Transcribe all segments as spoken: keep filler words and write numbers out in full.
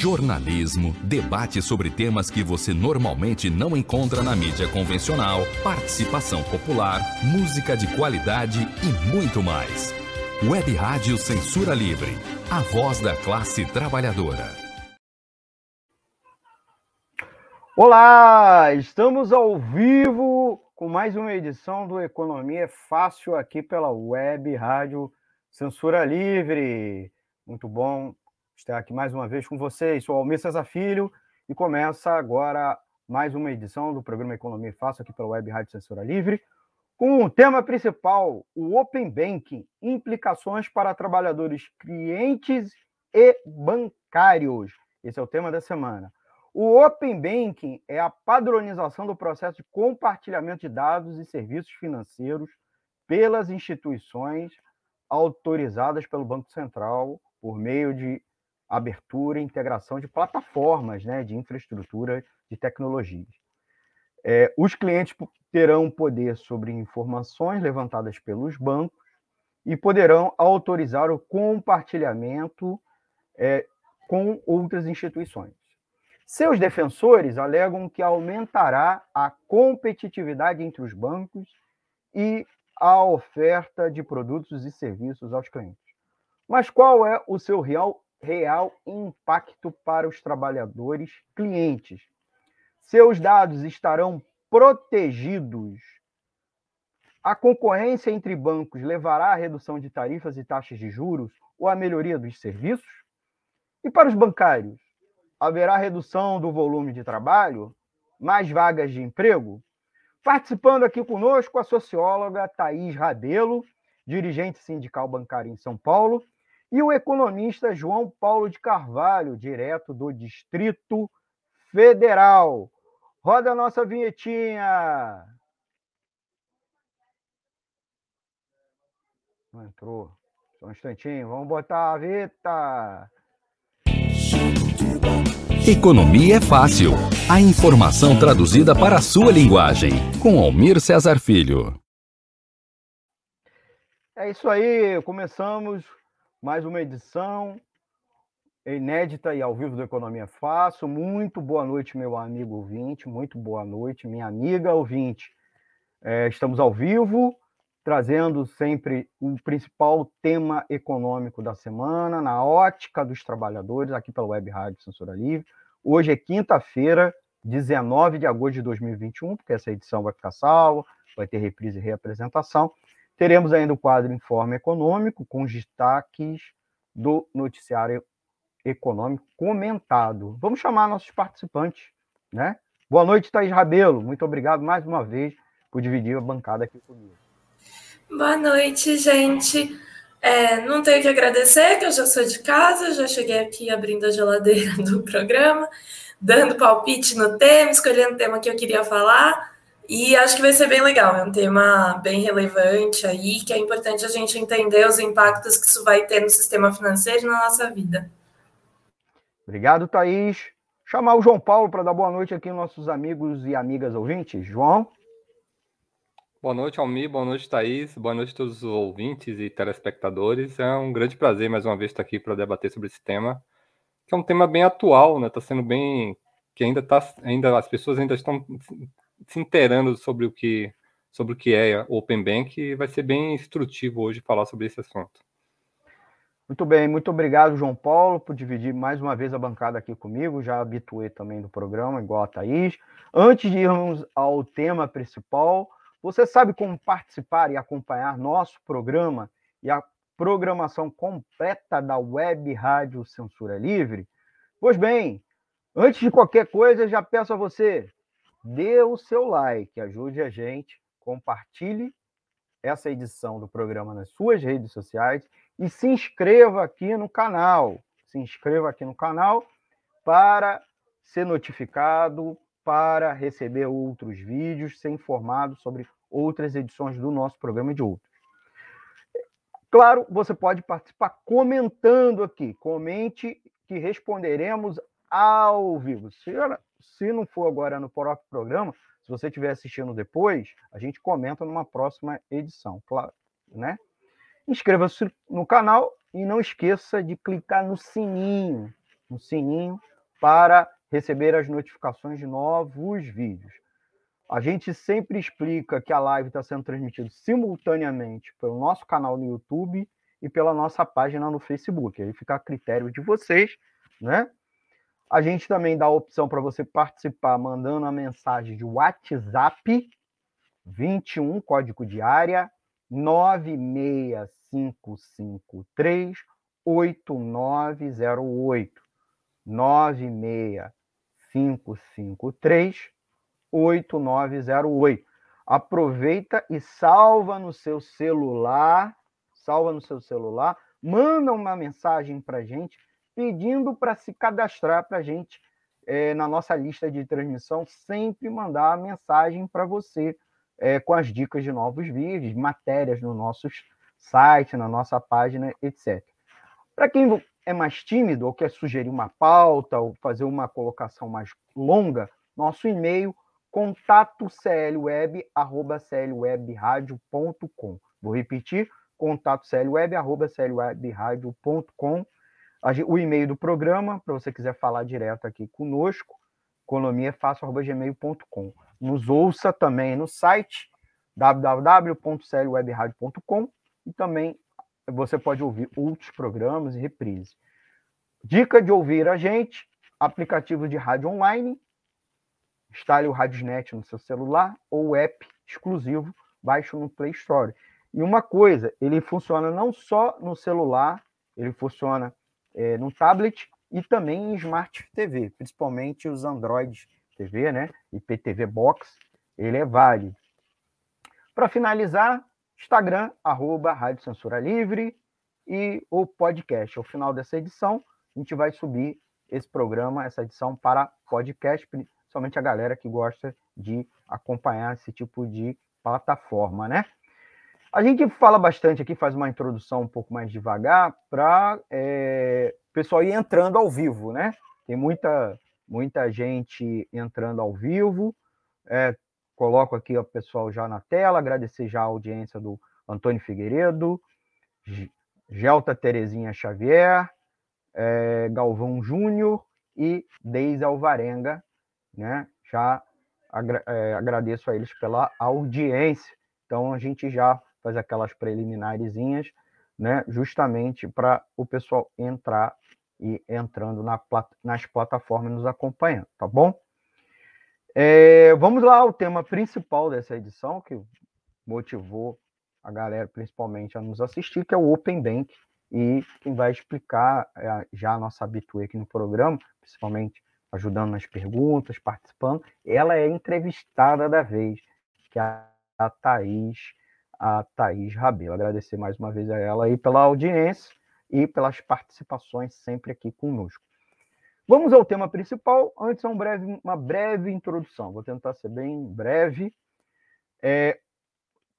jornalismo, debate sobre temas que você normalmente não encontra na mídia convencional, participação popular, música de qualidade e muito mais. Web Rádio Censura Livre, a voz da classe trabalhadora. Olá, estamos ao vivo com mais uma edição do Economia é Fácil aqui pela Web Rádio Censura Livre. Muito bom estar aqui mais uma vez com vocês. Sou Almir Cezar Filho e começa agora mais uma edição do programa Economia Fácil aqui pela Web Rádio Censura Livre, com o tema principal, o Open Banking, implicações para trabalhadores, clientes e bancários. Esse é o tema da semana. O Open Banking é a padronização do processo de compartilhamento de dados e serviços financeiros pelas instituições autorizadas pelo Banco Central por meio de abertura e integração de plataformas, né, de infraestrutura de tecnologias. É, os clientes terão poder sobre informações levantadas pelos bancos e poderão autorizar o compartilhamento é, com outras instituições. Seus defensores alegam que aumentará a competitividade entre os bancos e a oferta de produtos e serviços aos clientes. Mas qual é o seu real, real impacto para os trabalhadores clientes? Seus dados estarão protegidos. A concorrência entre bancos levará à redução de tarifas e taxas de juros ou à melhoria dos serviços? E para os bancários? Haverá redução do volume de trabalho? Mais vagas de emprego? Participando aqui conosco a socióloga Thaís Rabelo, dirigente sindical bancária em São Paulo, e o economista João Paulo de Carvalho, direto do Distrito Federal. Roda a nossa vinhetinha! Não entrou. Só um instantinho. Vamos botar a vinheta. Economia é fácil. A informação traduzida para a sua linguagem. Com Almir Cezar Filho. É isso aí. Começamos mais uma edição inédita e ao vivo do Economia é Fácil. Muito boa noite, meu amigo ouvinte. Muito boa noite, minha amiga ouvinte. É, estamos ao vivo, trazendo sempre o principal tema econômico da semana, na ótica dos trabalhadores, aqui pela Web Rádio Censura Livre. Hoje é quinta-feira, dezenove de agosto de dois mil e vinte e um, porque essa edição vai ficar salva, vai ter reprise e reapresentação. Teremos ainda o quadro Informe Econômico, com os destaques do noticiário econômico comentado. Vamos chamar nossos participantes, né? Boa noite, Thaís Rabelo. Muito obrigado mais uma vez por dividir a bancada aqui comigo. Boa noite, gente. É, não tenho que agradecer, que eu já sou de casa, já cheguei aqui abrindo a geladeira do programa, dando palpite no tema, escolhendo o tema que eu queria falar, e acho que vai ser bem legal. É um tema bem relevante aí, que é importante a gente entender os impactos que isso vai ter no sistema financeiro e na nossa vida. Obrigado, Thaís. Chamar o João Paulo para dar boa noite aqui, nossos amigos e amigas ouvintes. João? Boa noite, Almir, boa noite, Thaís, boa noite a todos os ouvintes e telespectadores. É um grande prazer, mais uma vez, estar aqui para debater sobre esse tema, que é um tema bem atual, né? Está sendo bem... que ainda tá, ainda as pessoas ainda estão se inteirando sobre o que, sobre o que é Open Banking, e vai ser bem instrutivo hoje falar sobre esse assunto. Muito bem, muito obrigado, João Paulo, por dividir mais uma vez a bancada aqui comigo. Já habituei também do programa, igual a Thaís. Antes de irmos ao tema principal... Você sabe como participar e acompanhar nosso programa e a programação completa da Web Rádio Censura Livre? Pois bem, antes de qualquer coisa, já peço a você, dê o seu like, ajude a gente, compartilhe essa edição do programa nas suas redes sociais e se inscreva aqui no canal. Se inscreva aqui no canal para ser notificado, para receber outros vídeos, ser informado sobre outras edições do nosso programa de outros. Claro, você pode participar comentando aqui. Comente que responderemos ao vivo. Se, se não for agora no próprio programa, se você estiver assistindo depois, a gente comenta numa próxima edição, claro, né? Inscreva-se no canal e não esqueça de clicar no sininho, no sininho para receber as notificações de novos vídeos. A gente sempre explica que a live está sendo transmitida simultaneamente pelo nosso canal no YouTube e pela nossa página no Facebook. Aí fica a critério de vocês, né? A gente também dá a opção para você participar mandando a mensagem de WhatsApp, vinte e um, código de área, nove seis cinco cinco três oito nove zero oito. nove seis cinco cinco três oito nove zero oito. Aproveita e salva no seu celular, salva no seu celular, manda uma mensagem para a gente, pedindo para se cadastrar para a gente é, na nossa lista de transmissão, sempre mandar a mensagem para você é, com as dicas de novos vídeos, matérias no nosso site, na nossa página, etcétera. Para quem é mais tímido ou quer sugerir uma pauta ou fazer uma colocação mais longa, nosso e-mail contato c l web arroba c l web radio ponto com. Vou repetir, contato c l web arroba c l web radio ponto com. O e-mail do programa, para você quiser falar direto aqui conosco, economia fácil arroba gmail ponto com. Nos ouça também no site w w w ponto c l web radio ponto com e também você pode ouvir outros programas e reprises. Dica de ouvir a gente, aplicativo de rádio online, instale o Radiosnet no seu celular ou app exclusivo, baixe no Play Store. E uma coisa, ele funciona não só no celular, ele funciona É, no tablet e também em Smart T V, principalmente os Android T V, né? I P T V Box, ele é válido. Para finalizar, Instagram, arroba Rádio Censura Livre e o podcast. Ao final dessa edição, a gente vai subir esse programa, essa edição para podcast, principalmente a galera que gosta de acompanhar esse tipo de plataforma, né? A gente fala bastante aqui, faz uma introdução um pouco mais devagar para é, o pessoal ir entrando ao vivo, né? Tem muita, muita gente entrando ao vivo. É, coloco aqui o pessoal já na tela, agradecer já a audiência do Antônio Figueiredo, Gelta Terezinha Xavier, é, Galvão Júnior e Deise Alvarenga, né? Já agra- é, agradeço a eles pela audiência. Então, a gente já faz aquelas preliminarezinhas, né, justamente para o pessoal entrar e entrando na, nas plataformas nos acompanhando, tá bom? É, vamos lá ao tema principal dessa edição, que motivou a galera principalmente a nos assistir, que é o Open Banking, e quem vai explicar é, já a nossa habituê aqui no programa, principalmente ajudando nas perguntas, participando, ela é entrevistada da vez, que é a Thaís a Thaís Rabelo. Agradecer mais uma vez a ela aí pela audiência e pelas participações sempre aqui conosco. Vamos ao tema principal. Antes, um breve, uma breve introdução. Vou tentar ser bem breve. É,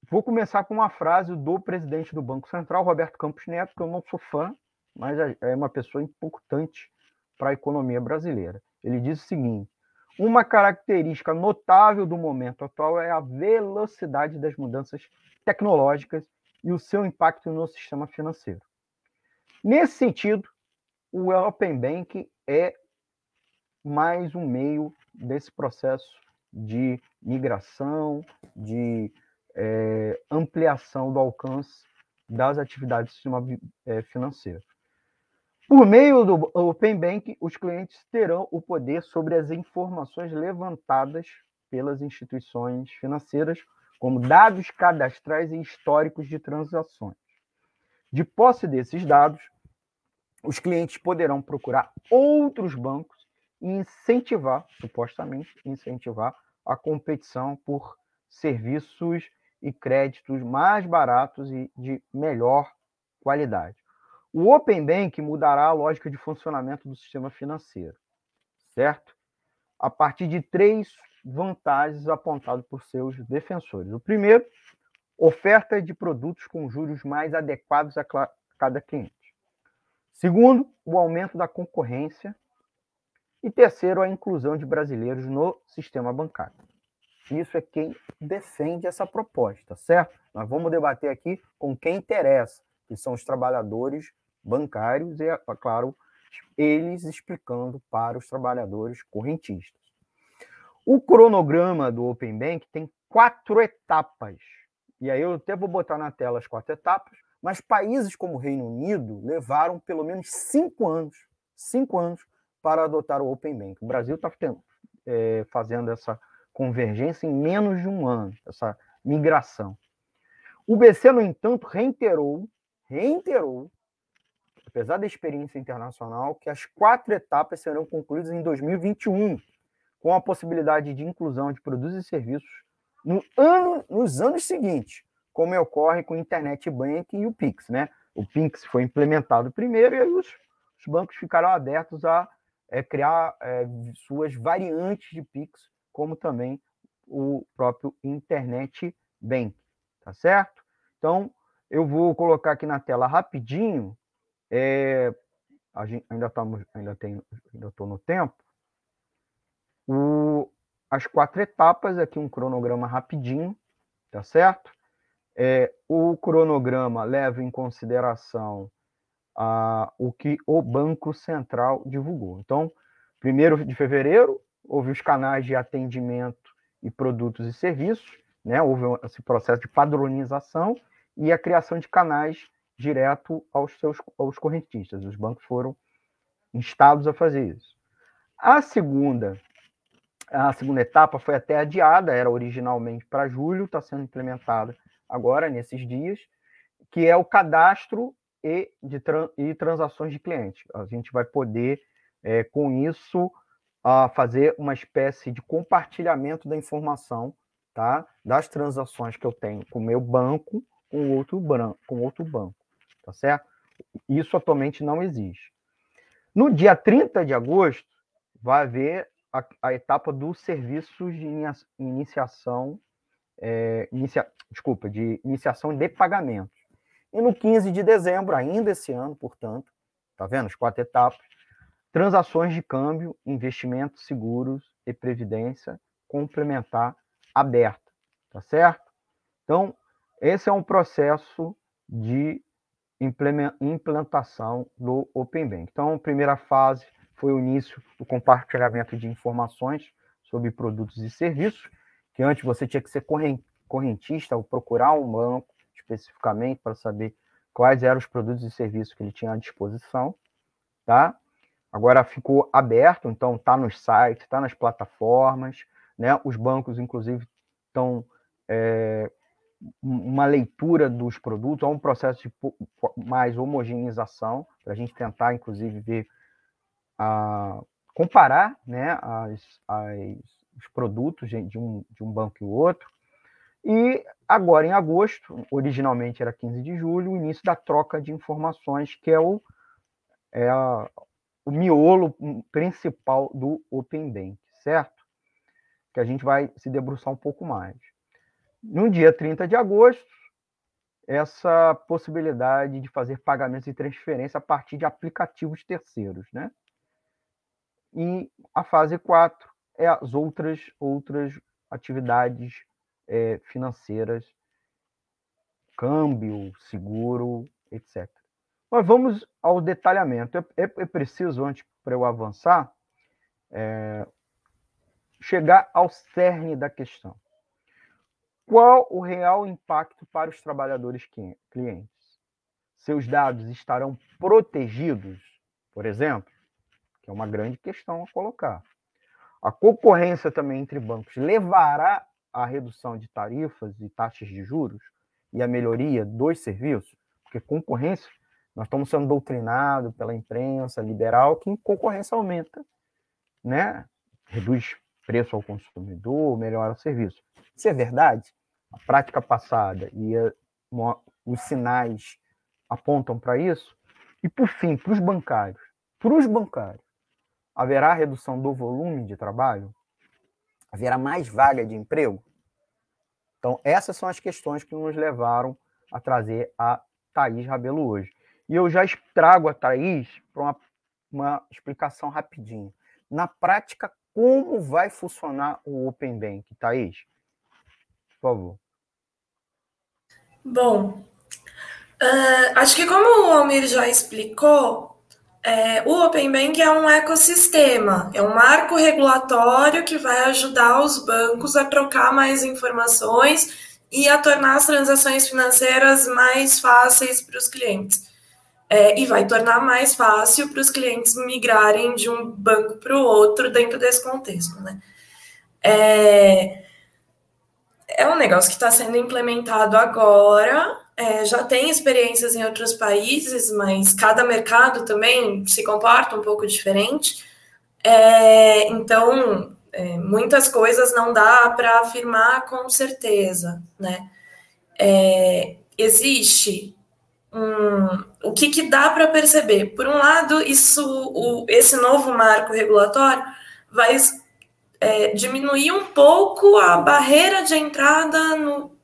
vou começar com uma frase do presidente do Banco Central, Roberto Campos Neto, que eu não sou fã, mas é uma pessoa importante para a economia brasileira. Ele diz o seguinte: uma característica notável do momento atual é a velocidade das mudanças tecnológicas e o seu impacto no sistema financeiro. Nesse sentido, o Open Banking é mais um meio desse processo de migração, de é, ampliação do alcance das atividades do sistema financeiro. Por meio do Open Banking, os clientes terão o poder sobre as informações levantadas pelas instituições financeiras, como dados cadastrais e históricos de transações. De posse desses dados, os clientes poderão procurar outros bancos e incentivar, supostamente, incentivar a competição por serviços e créditos mais baratos e de melhor qualidade. O Open Banking mudará a lógica de funcionamento do sistema financeiro, certo? A partir de três vantagens apontadas por seus defensores. O primeiro, oferta de produtos com juros mais adequados a cada cliente. Segundo, o aumento da concorrência. E terceiro, a inclusão de brasileiros no sistema bancário. Isso é quem defende essa proposta, certo? Nós vamos debater aqui com quem interessa, que são os trabalhadores bancários e, é claro, eles explicando para os trabalhadores correntistas. O cronograma do Open Bank tem quatro etapas. E aí eu até vou botar na tela as quatro etapas, mas países como o Reino Unido levaram pelo menos cinco anos, cinco anos para adotar o Open Banking. O Brasil está é, fazendo essa convergência em menos de um ano, essa migração. O B C, no entanto, reiterou, reiterou, apesar da experiência internacional, que as quatro etapas serão concluídas em dois mil e vinte e um, com a possibilidade de inclusão de produtos e serviços no ano, nos anos seguintes, como ocorre com o Internet Banking e o PIX, né? O PIX foi implementado primeiro e aí os, os bancos ficaram abertos a é, criar é, suas variantes de PIX, como também o próprio Internet Banking, tá certo? Então, eu vou colocar aqui na tela rapidinho. É, a gente ainda tá, ainda tem, ainda tô no tempo. O, as quatro etapas, aqui um cronograma rapidinho, tá certo? É, o cronograma leva em consideração ah, o que o Banco Central divulgou. Então, primeiro de fevereiro, houve os canais de atendimento e produtos e serviços, né? Houve esse processo de padronização e a criação de canais direto aos seus aos correntistas. Os bancos foram instados a fazer isso. A segunda, a segunda etapa foi até adiada, era originalmente para julho, está sendo implementada agora, nesses dias, que é o cadastro e, de trans, e transações de clientes. A gente vai poder, é, com isso, a fazer uma espécie de compartilhamento da informação, tá? Das transações que eu tenho com o meu banco, com outro branco, com outro banco, tá certo? Isso atualmente não existe. No dia trinta de agosto, vai haver a, a etapa dos serviços de iniciação, é, inicia, desculpa, de iniciação de pagamentos. E no quinze de dezembro, ainda esse ano, portanto, tá vendo? As quatro etapas: transações de câmbio, investimentos, seguros e previdência complementar aberta, tá certo? Então, esse é um processo de implantação do Open Banking. Então, a primeira fase foi o início do compartilhamento de informações sobre produtos e serviços, que antes você tinha que ser correntista ou procurar um banco especificamente para saber quais eram os produtos e serviços que ele tinha à disposição, tá? Agora ficou aberto, então está nos sites, está nas plataformas, né? Os bancos, inclusive, estão... É, uma leitura dos produtos, há um processo de mais homogeneização, para a gente tentar, inclusive, ver, a, comparar, né, as, as, os produtos de um, de um banco e o outro. E agora, em agosto, originalmente era quinze de julho, o início da troca de informações, que é o, é a, o miolo principal do Open Banking, certo? Que a gente vai se debruçar um pouco mais. No dia trinta de agosto, essa possibilidade de fazer pagamentos e transferência a partir de aplicativos terceiros, né? E a fase quatro é as outras, outras atividades é, financeiras, câmbio, seguro, etcétera. Mas vamos ao detalhamento. É, é, é preciso, antes para eu avançar, é, chegar ao cerne da questão. Qual o real impacto para os trabalhadores clientes? Seus dados estarão protegidos, por exemplo? Que é uma grande questão a colocar. A concorrência também entre bancos levará à redução de tarifas e taxas de juros e à melhoria dos serviços? Porque concorrência, nós estamos sendo doutrinados pela imprensa liberal que concorrência aumenta, né? Reduz preço ao consumidor, melhora o serviço. Isso é verdade? A prática passada e a, os sinais apontam para isso. E, por fim, para os bancários, para os bancários, haverá redução do volume de trabalho? Haverá mais vaga de emprego? Então, essas são as questões que nos levaram a trazer a Thaís Rabelo hoje. E eu já trago a Thaís para uma, uma explicação rapidinha. Na prática, como vai funcionar o Open Banking, Thaís? Por favor. Bom, uh, acho que como o Almir já explicou, É, o Open Banking é um ecossistema, é um marco regulatório que vai ajudar os bancos a trocar mais informações e a tornar as transações financeiras mais fáceis para os clientes. É, e vai tornar mais fácil para os clientes migrarem de um banco para o outro dentro desse contexto, né? É, é um negócio que está sendo implementado agora, é, já tem experiências em outros países, mas cada mercado também se comporta um pouco diferente. É, então, é, muitas coisas não dá para afirmar com certeza, né? É, existe... Hum, o que, que dá para perceber? Por um lado, isso, o, esse novo marco regulatório vai é, diminuir um pouco a barreira de entrada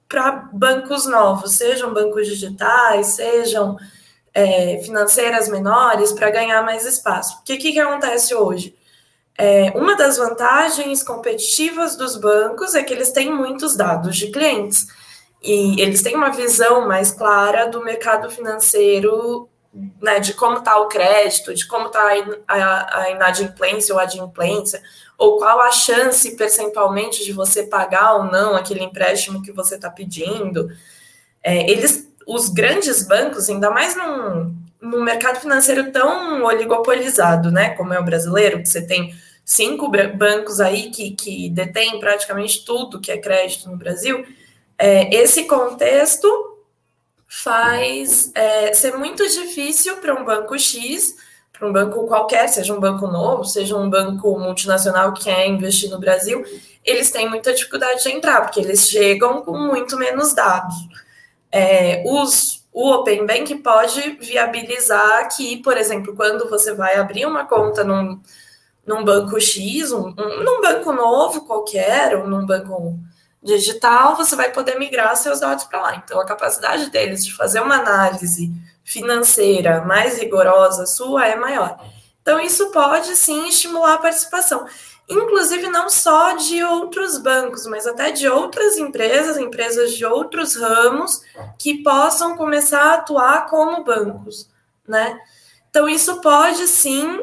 para bancos novos, sejam bancos digitais, sejam é, financeiras menores, para ganhar mais espaço. Porque o que, que acontece hoje? É, uma das vantagens competitivas dos bancos é que eles têm muitos dados de clientes. E eles têm uma visão mais clara do mercado financeiro, né, de como está o crédito, de como está a inadimplência ou adimplência, ou qual a chance percentualmente de você pagar ou não aquele empréstimo que você está pedindo. É, eles, os grandes bancos, ainda mais num, num mercado financeiro tão oligopolizado, né, como é o brasileiro, que você tem cinco bancos aí que, que detêm praticamente tudo que é crédito no Brasil. É, esse contexto faz é, ser muito difícil para um banco X, para um banco qualquer, seja um banco novo, seja um banco multinacional que quer investir no Brasil, eles têm muita dificuldade de entrar, porque eles chegam com muito menos dados. É, os, o Open Bank pode viabilizar que, por exemplo, quando você vai abrir uma conta num, num banco X, um, um, num banco novo qualquer, ou num banco... digital, você vai poder migrar seus dados para lá. Então, a capacidade deles de fazer uma análise financeira mais rigorosa sua é maior. Então, isso pode, sim, estimular a participação. Inclusive, não só de outros bancos, mas até de outras empresas, empresas de outros ramos, que possam começar a atuar como bancos, né? Então, isso pode, sim,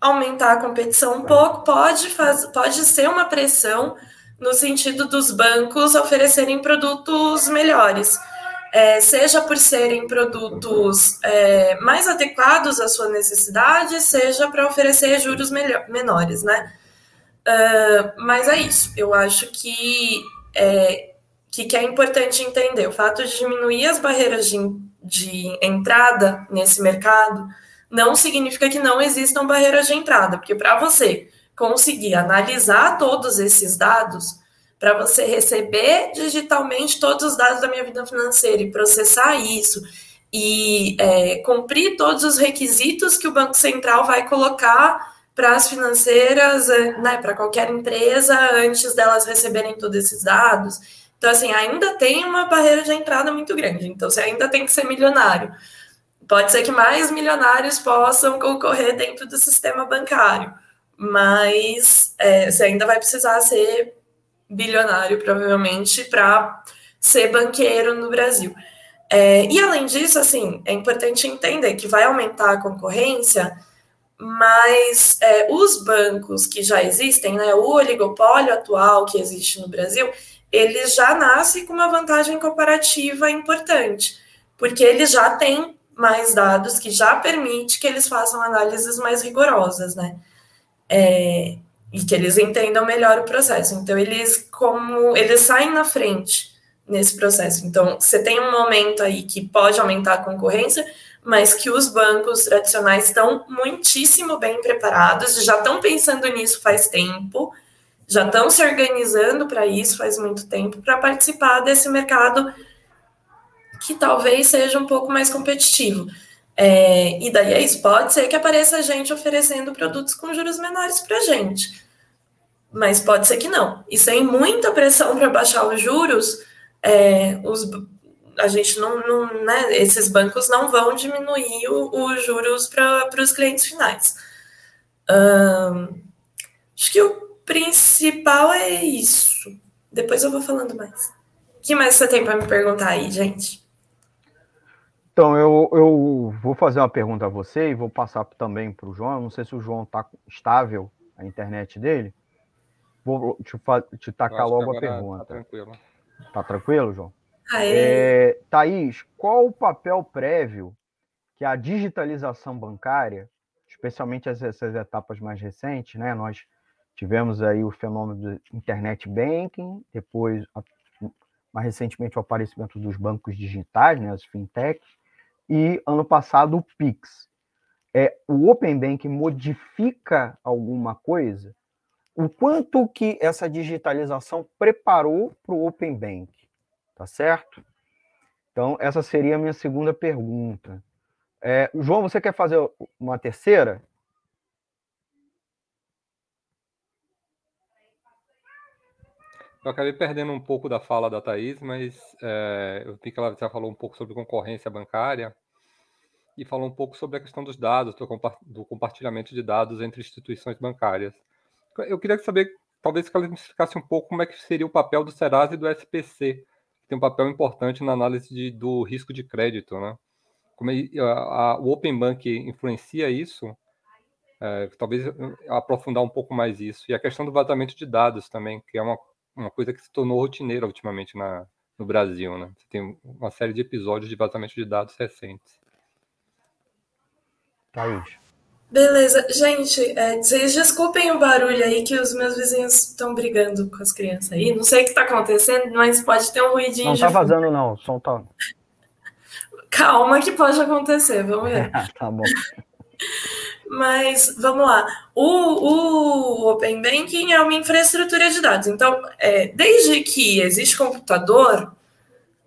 aumentar a competição um pouco, pode, faz... pode ser uma pressão no sentido dos bancos oferecerem produtos melhores, é, seja por serem produtos é, mais adequados à sua necessidade, seja para oferecer juros melhor, menores, né? Uh, mas é isso, eu acho que é, que, que é importante entender. O fato de diminuir as barreiras de, de entrada nesse mercado não significa que não existam barreiras de entrada, porque para você... conseguir analisar todos esses dados, para você receber digitalmente todos os dados da minha vida financeira e processar isso, e é, cumprir todos os requisitos que o Banco Central vai colocar para as financeiras, né, para qualquer empresa, antes delas receberem todos esses dados. Então, assim, ainda tem uma barreira de entrada muito grande, então você ainda tem que ser milionário. Pode ser que mais milionários possam concorrer dentro do sistema bancário, mas é, você ainda vai precisar ser bilionário, provavelmente, para ser banqueiro no Brasil. É, e, além disso, assim, é importante entender que vai aumentar a concorrência, mas é, os bancos que já existem, né, o oligopólio atual que existe no Brasil, eles já nascem com uma vantagem comparativa importante, porque eles já têm mais dados que já permite que eles façam análises mais rigorosas, né? É, e que eles entendam melhor o processo. Então, eles, como, eles saem na frente nesse processo. Então, você tem um momento aí que pode aumentar a concorrência, mas que os bancos tradicionais estão muitíssimo bem preparados, já estão pensando nisso faz tempo, já estão se organizando para isso faz muito tempo, para participar desse mercado que talvez seja um pouco mais competitivo. É, e daí é isso, pode ser que apareça gente oferecendo produtos com juros menores para a gente, mas pode ser que não, e sem muita pressão para baixar os juros, é, os, a gente não, não né, esses bancos não vão diminuir os juros para os clientes finais. Hum, acho que o principal é isso, depois eu vou falando mais. O que mais você tem para me perguntar aí, gente? Então, eu, eu vou fazer uma pergunta a você e vou passar também para o João. Não sei se o João está estável, a internet dele. Vou te, te tacar logo a pergunta. Está tranquilo. Está tranquilo, João? É, Thaís, qual o papel prévio que a digitalização bancária, especialmente essas etapas mais recentes, né? Nós tivemos aí o fenômeno do Internet Banking, depois, mais recentemente, o aparecimento dos bancos digitais, né? As fintechs, e, ano passado, o PIX. É, o Open Banking modifica alguma coisa? O quanto que essa digitalização preparou para o Open Banking? Tá certo? Então, essa seria a minha segunda pergunta. É, João, você quer fazer uma terceira? Eu acabei perdendo um pouco da fala da Thaís, mas é, eu vi que ela já falou um pouco sobre concorrência bancária e falou um pouco sobre a questão dos dados, do compartilhamento de dados entre instituições bancárias. Eu queria saber, talvez, que ela explicasse um pouco como é que seria o papel do Serasa e do S P C, que tem um papel importante na análise de, do risco de crédito, né? Como a, a, o Open Banking influencia isso, é, talvez aprofundar um pouco mais isso. E a questão do vazamento de dados também, que é uma, uma coisa que se tornou rotineira ultimamente na, no Brasil, né? Você tem uma série de episódios de vazamento de dados recentes. Thaís. Beleza. Gente, é, vocês desculpem o barulho aí que os meus vizinhos estão brigando com as crianças aí. Não sei o que está acontecendo, mas pode ter um ruidinho. Não está vazando, não. O som está... Calma que pode acontecer, vamos ver. Tá bom. Mas, vamos lá. O, o Open Banking é uma infraestrutura de dados. Então, é, desde que existe computador,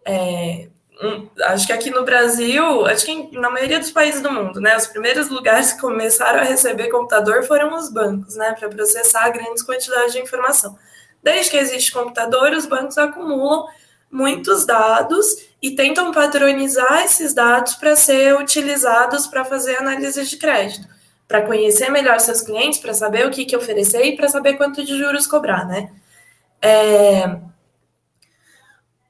é, um, acho que aqui no Brasil, acho que na maioria dos países do mundo, né, os primeiros lugares que começaram a receber computador foram os bancos, né, para processar grandes quantidades de informação. Desde que existe computador, os bancos acumulam muitos dados e tentam padronizar esses dados para ser utilizados para fazer análise de crédito, para conhecer melhor seus clientes, para saber o que, que oferecer e para saber quanto de juros cobrar, né? É...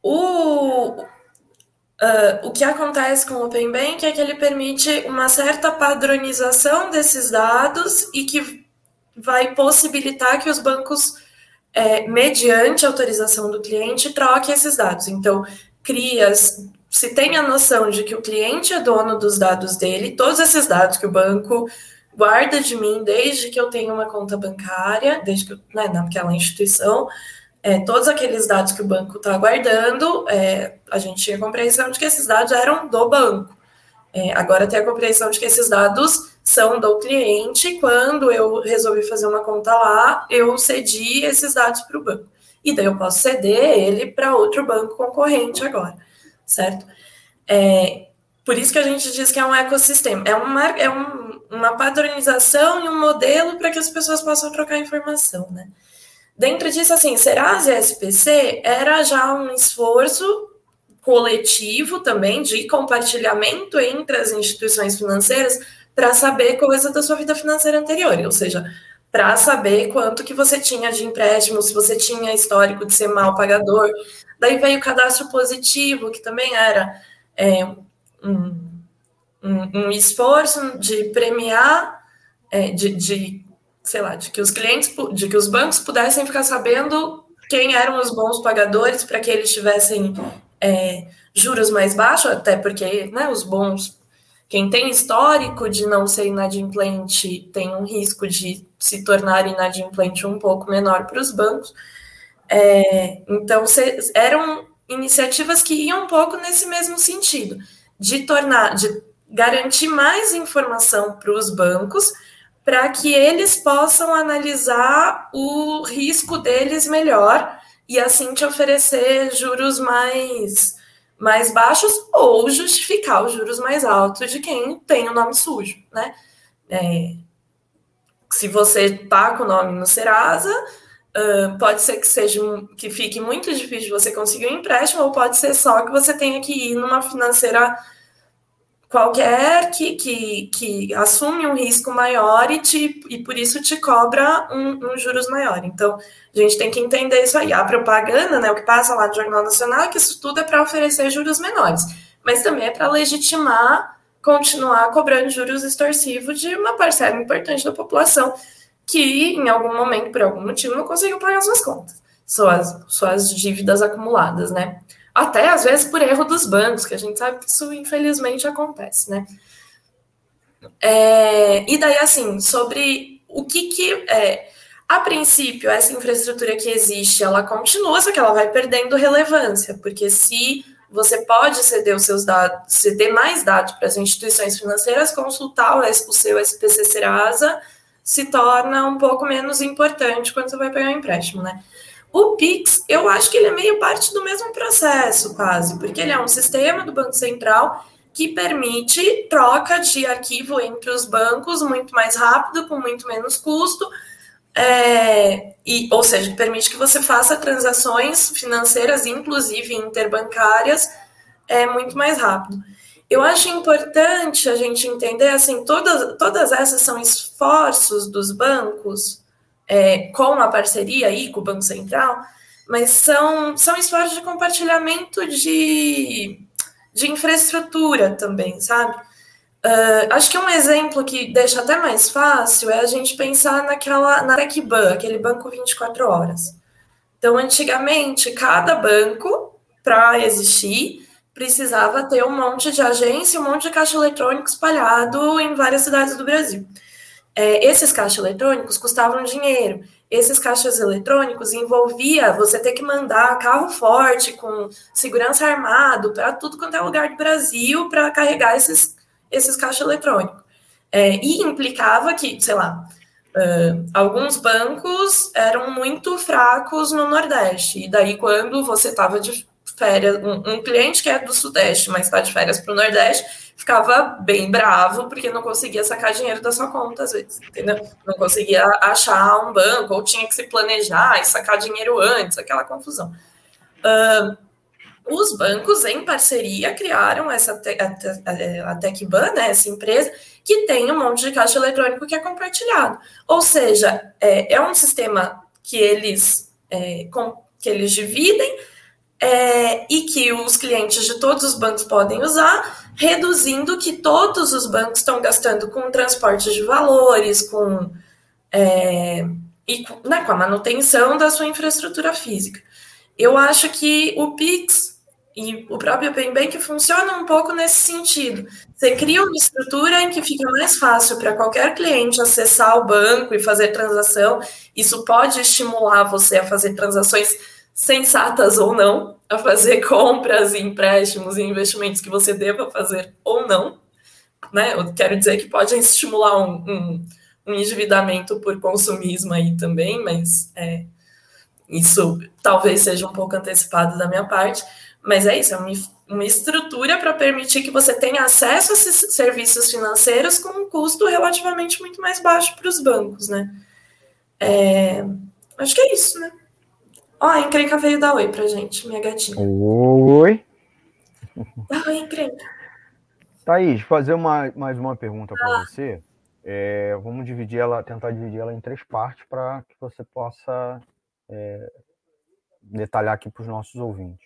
O... Uh, o que acontece com o Open Banking é que ele permite uma certa padronização desses dados e que vai possibilitar que os bancos, é, mediante autorização do cliente, troquem esses dados. Então, cria, se tem a noção de que o cliente é dono dos dados dele, todos esses dados que o banco guarda de mim desde que eu tenho uma conta bancária, desde que eu, né, naquela instituição, é, todos aqueles dados que o banco está guardando, é, a gente tinha a compreensão de que esses dados eram do banco. É, agora tem a compreensão de que esses dados são do cliente. Quando eu resolvi fazer uma conta lá, eu cedi esses dados para o banco. E daí eu posso ceder ele para outro banco concorrente agora, certo? É, por isso que a gente diz que é um ecossistema, é uma, é um, uma padronização e um modelo para que as pessoas possam trocar informação, né? Dentro disso, assim, Serasa e S P C era já um esforço coletivo também de compartilhamento entre as instituições financeiras para saber coisa da sua vida financeira anterior, ou seja, para saber quanto que você tinha de empréstimo, se você tinha histórico de ser mal pagador. Daí veio o cadastro positivo, que também era é, um, um, um esforço de premiar, é, de, de, sei lá, de que os clientes, de que os bancos pudessem ficar sabendo quem eram os bons pagadores para que eles tivessem é, juros mais baixos, até porque, né, os bons... Quem tem histórico de não ser inadimplente tem um risco de se tornar inadimplente um pouco menor para os bancos. É, então, se, eram iniciativas que iam um pouco nesse mesmo sentido, de tornar, de garantir mais informação para os bancos para que eles possam analisar o risco deles melhor e assim te oferecer juros mais... mais baixos ou justificar os juros mais altos de quem tem o nome sujo, né? É, se você tá com o nome no Serasa, uh, pode ser que, seja, que fique muito difícil você conseguir um empréstimo ou pode ser só que você tenha que ir numa financeira qualquer que, que, que assume um risco maior e, te, e por isso te cobra um, um juros maior. Então, a gente tem que entender isso aí. A propaganda, né, o que passa lá no Jornal Nacional, é que isso tudo é para oferecer juros menores. mas também é para legitimar continuar cobrando juros extorsivos de uma parcela importante da população que, em algum momento, por algum motivo, não conseguiu pagar suas contas, suas, suas dívidas acumuladas, né? Até, às vezes, por erro dos bancos, que a gente sabe que isso, infelizmente, acontece, né? É, e daí, assim, sobre o que que... É, a princípio, essa infraestrutura que existe, ela continua, só que ela vai perdendo relevância, porque se você pode ceder os seus dados, ceder mais dados para as instituições financeiras, consultar o seu S P C Serasa se torna um pouco menos importante quando você vai pegar um empréstimo, né? O PIX, eu acho que ele é meio parte do mesmo processo, quase, porque ele é um sistema do Banco Central que permite troca de arquivo entre os bancos muito mais rápido, com muito menos custo, é, e, ou seja, permite que você faça transações financeiras, inclusive interbancárias, é, muito mais rápido. Eu acho importante a gente entender, assim, todas, todas essas são esforços dos bancos é, com a parceria aí com o Banco Central, mas são, são esforços de compartilhamento de, de infraestrutura também, sabe? Uh, acho que um exemplo que deixa até mais fácil é a gente pensar naquela, na TecBan, aquele banco vinte e quatro horas. Então, antigamente, cada banco, para existir, precisava ter um monte de agência, um monte de caixa eletrônico espalhado em várias cidades do Brasil. É, esses caixas eletrônicos custavam dinheiro. Esses caixas eletrônicos envolvia você ter que mandar carro forte com segurança armado para tudo quanto é lugar do Brasil para carregar esses, esses caixas eletrônicos. É, e implicava que, sei lá, Uh, alguns bancos eram muito fracos no Nordeste. E daí, quando você estava de férias, um, um cliente que é do Sudeste, mas está de férias para o Nordeste, ficava bem bravo, porque não conseguia sacar dinheiro da sua conta, às vezes, entendeu? Não conseguia achar um banco, ou tinha que se planejar e sacar dinheiro antes, aquela confusão. Uh, os bancos, em parceria, criaram essa te- a, te- a TecBan, né, essa empresa, que tem um monte de caixa eletrônico que é compartilhado. Ou seja, é, é um sistema que eles, é, com, que eles dividem, É, e que os clientes de todos os bancos podem usar, reduzindo que todos os bancos estão gastando com transporte de valores, com, é, e, né, com a manutenção da sua infraestrutura física. Eu acho que o PIX e o próprio Open Banking funcionam um pouco nesse sentido. Você cria uma estrutura em que fica mais fácil para qualquer cliente acessar o banco e fazer transação. Isso pode estimular você a fazer transações sensatas ou não, a fazer compras e empréstimos e investimentos que você deva fazer ou não, né? Eu quero dizer que pode estimular um, um, um endividamento por consumismo aí também, mas é, isso talvez seja um pouco antecipado da minha parte, mas é isso, é uma, uma estrutura para permitir que você tenha acesso a esses serviços financeiros com um custo relativamente muito mais baixo para os bancos, né? É, acho que é isso, né? Ó, oh, a encrenca veio dar oi pra gente, minha gatinha. Oi. Dá oi, encrenca. Thaís, fazer uma, mais uma pergunta ah. para você. É, vamos dividir ela, tentar dividir ela em três partes para que você possa é, detalhar aqui para os nossos ouvintes.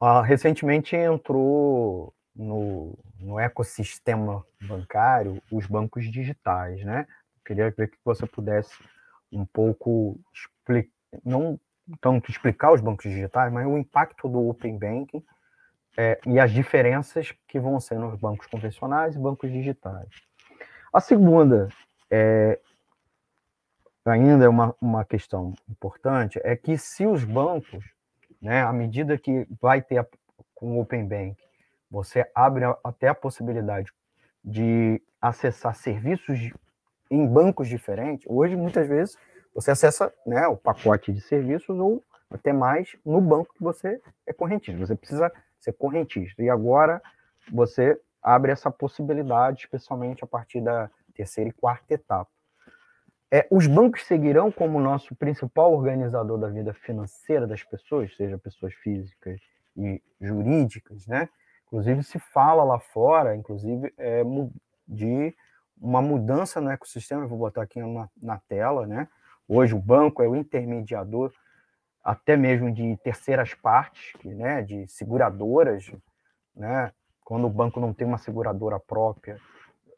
Ah, recentemente entrou no, no ecossistema bancário os bancos digitais, né? Queria ver que você pudesse um pouco explicar, não tanto explicar os bancos digitais, mas o impacto do Open Banking é, e as diferenças que vão ser nos bancos convencionais e bancos digitais. A segunda, é, ainda é uma, uma questão importante, é que se os bancos, né, à medida que vai ter a, com o Open Banking, você abre a, até a possibilidade de acessar serviços de, em bancos diferentes, hoje muitas vezes você acessa, né, o pacote de serviços ou até mais no banco que você é correntista. Você precisa ser correntista. E agora você abre essa possibilidade, especialmente a partir da terceira e quarta etapa. É, os bancos seguirão como nosso principal organizador da vida financeira das pessoas, seja pessoas físicas e jurídicas, né? Inclusive, se fala lá fora, inclusive, é, de uma mudança no ecossistema. Eu vou botar aqui na, na tela, né? Hoje o banco é o intermediador até mesmo de terceiras partes, né, de seguradoras, né? Quando o banco não tem uma seguradora própria,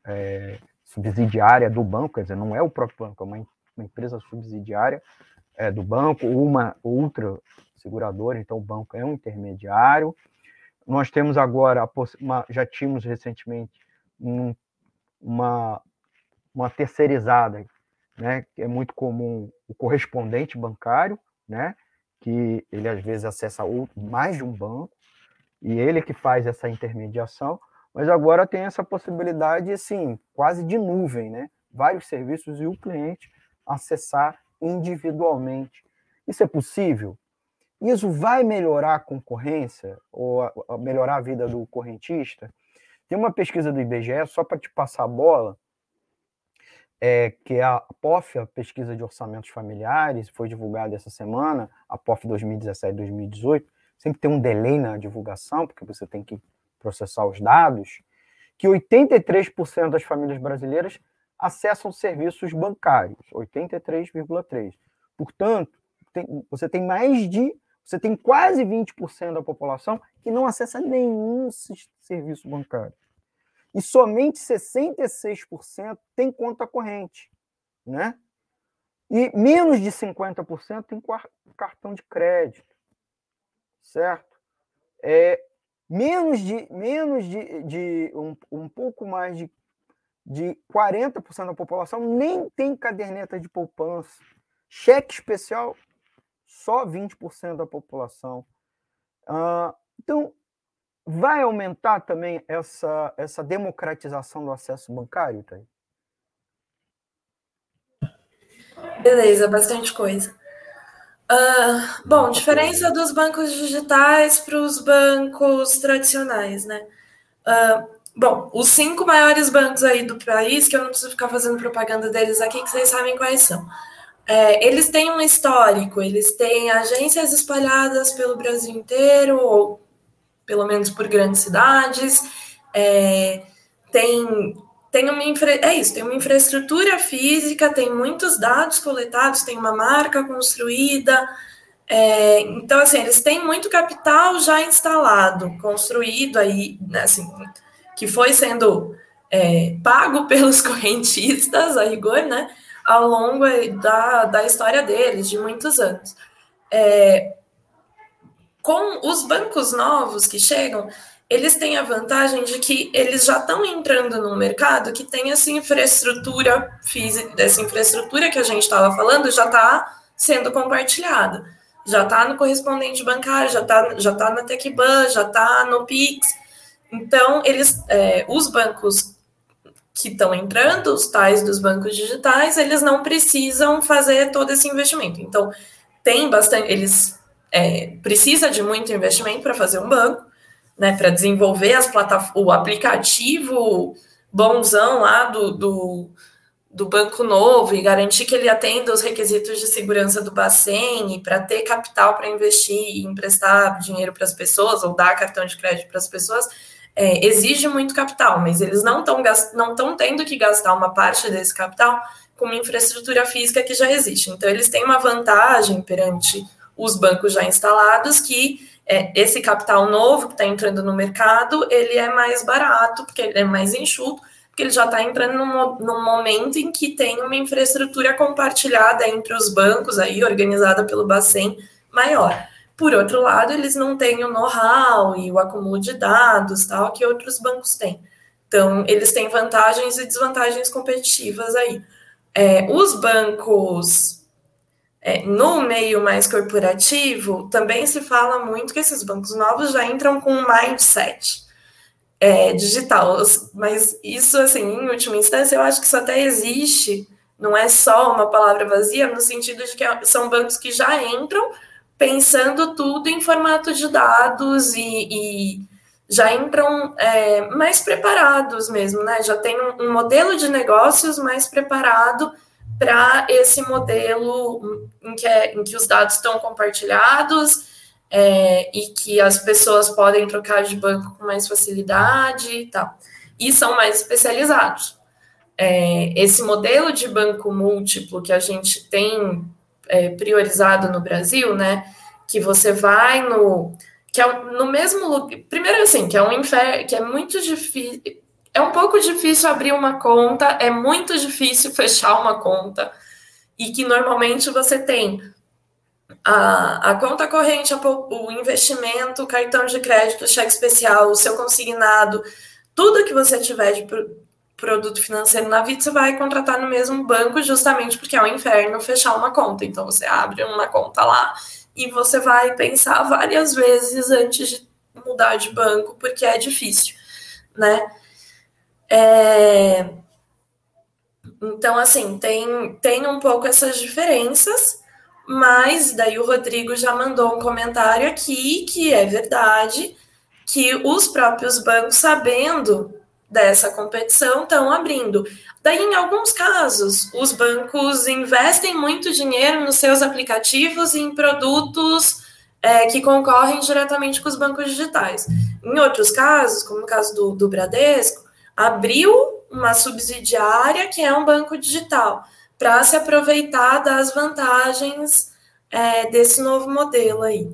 é, subsidiária do banco, quer dizer, não é o próprio banco, é uma, uma empresa subsidiária é, do banco, uma outra seguradora, então o banco é um intermediário. Nós temos agora, uma, já tínhamos recentemente um, uma, uma terceirizada, né, que é muito comum, o correspondente bancário, né, que ele às vezes acessa outro, mais de um banco, e ele que faz essa intermediação, mas agora tem essa possibilidade, assim, quase de nuvem, né, vários serviços e o cliente acessar individualmente. Isso é possível? Isso vai melhorar a concorrência ou a, a melhorar a vida do correntista? Tem uma pesquisa do I B G E, só para te passar a bola, é, que é a P O F, a Pesquisa de Orçamentos Familiares, foi divulgada essa semana, a P O F dois mil e dezessete, dois mil e dezoito, sempre tem um delay na divulgação, porque você tem que processar os dados, que oitenta e três por cento das famílias brasileiras acessam serviços bancários, oitenta e três vírgula três por cento. Portanto, tem, você tem mais de... Você tem quase vinte por cento da população que não acessa nenhum serviço bancário. E somente sessenta e seis por cento tem conta corrente, né? E menos de cinquenta por cento tem cartão de crédito, certo? É, menos de, menos de, de um, um pouco mais de, de quarenta por cento da população nem tem caderneta de poupança. Cheque especial... só vinte por cento da população. Uh, então, vai aumentar também essa, essa democratização do acesso bancário, Thaís? Beleza, bastante coisa. Uh, bom, diferença dos bancos digitais para os bancos tradicionais, né? Uh, bom, os cinco maiores bancos aí do país, que eu não preciso ficar fazendo propaganda deles aqui, que vocês sabem quais são. É, eles têm um histórico, eles têm agências espalhadas pelo Brasil inteiro, ou pelo menos por grandes cidades, é, tem, tem, uma infra, é isso, tem uma infraestrutura física, tem muitos dados coletados, tem uma marca construída, é, então, assim, eles têm muito capital já instalado, construído aí, assim, que foi sendo é, pago pelos correntistas, a rigor, né? Ao longo da, da história deles, de muitos anos. É, com os bancos novos que chegam, eles têm a vantagem de que eles já estão entrando num mercado que tem essa infraestrutura física, essa infraestrutura que a gente estava falando, já está sendo compartilhada. Já está no correspondente bancário, já está já tá na TecBan, já está no PIX. Então, eles, é, os bancos que estão entrando, os tais dos bancos digitais, eles não precisam fazer todo esse investimento. Então, tem bastante, eles é, precisa de muito investimento para fazer um banco, né, para desenvolver as plataformas, o aplicativo bonzão lá do, do, do banco novo e garantir que ele atenda os requisitos de segurança do Bacen, para ter capital para investir e emprestar dinheiro para as pessoas ou dar cartão de crédito para as pessoas. É, exige muito capital, mas eles não estão não estão tendo que gastar uma parte desse capital com uma infraestrutura física que já existe. Então, eles têm uma vantagem perante os bancos já instalados, que é, esse capital novo que está entrando no mercado, ele é mais barato, porque ele é mais enxuto, porque ele já está entrando num, num momento em que tem uma infraestrutura compartilhada entre os bancos, aí, organizada pelo Bacen, maior. Por outro lado, eles não têm o know-how e o acúmulo de dados tal, que outros bancos têm. Então, eles têm vantagens e desvantagens competitivas aí. É, os bancos, é, no meio mais corporativo, também se fala muito que esses bancos novos já entram com um mindset é, digital. Mas isso, assim, em última instância, eu acho que isso até existe. Não é só uma palavra vazia, no sentido de que são bancos que já entram pensando tudo em formato de dados e, e já entram é, mais preparados mesmo, né? Já tem um, um modelo de negócios mais preparado para esse modelo em que, é, em que os dados estão compartilhados é, e que as pessoas podem trocar de banco com mais facilidade e tal. E são mais especializados. É, esse modelo de banco múltiplo que a gente tem... É, priorizado no Brasil, né, que você vai no... que é no mesmo lugar. Primeiro, assim, que é um inferno, que é muito difícil. É um pouco difícil abrir uma conta, é muito difícil fechar uma conta, e que normalmente você tem a, a conta corrente, a, o investimento, o cartão de crédito, o cheque especial, o seu consignado, tudo que você tiver de pro, produto financeiro na vida, você vai contratar no mesmo banco, justamente porque é um inferno fechar uma conta. Então, você abre uma conta lá e você vai pensar várias vezes antes de mudar de banco, porque é difícil, né? É... Então, assim, tem, tem um pouco essas diferenças, mas daí o Rodrigo já mandou um comentário aqui que é verdade, que os próprios bancos, sabendo dessa competição, estão abrindo. Daí, em alguns casos, os bancos investem muito dinheiro nos seus aplicativos e em produtos é, que concorrem diretamente com os bancos digitais. Em outros casos, como no caso do, do Bradesco, abriu uma subsidiária que é um banco digital, para se aproveitar das vantagens é, desse novo modelo aí.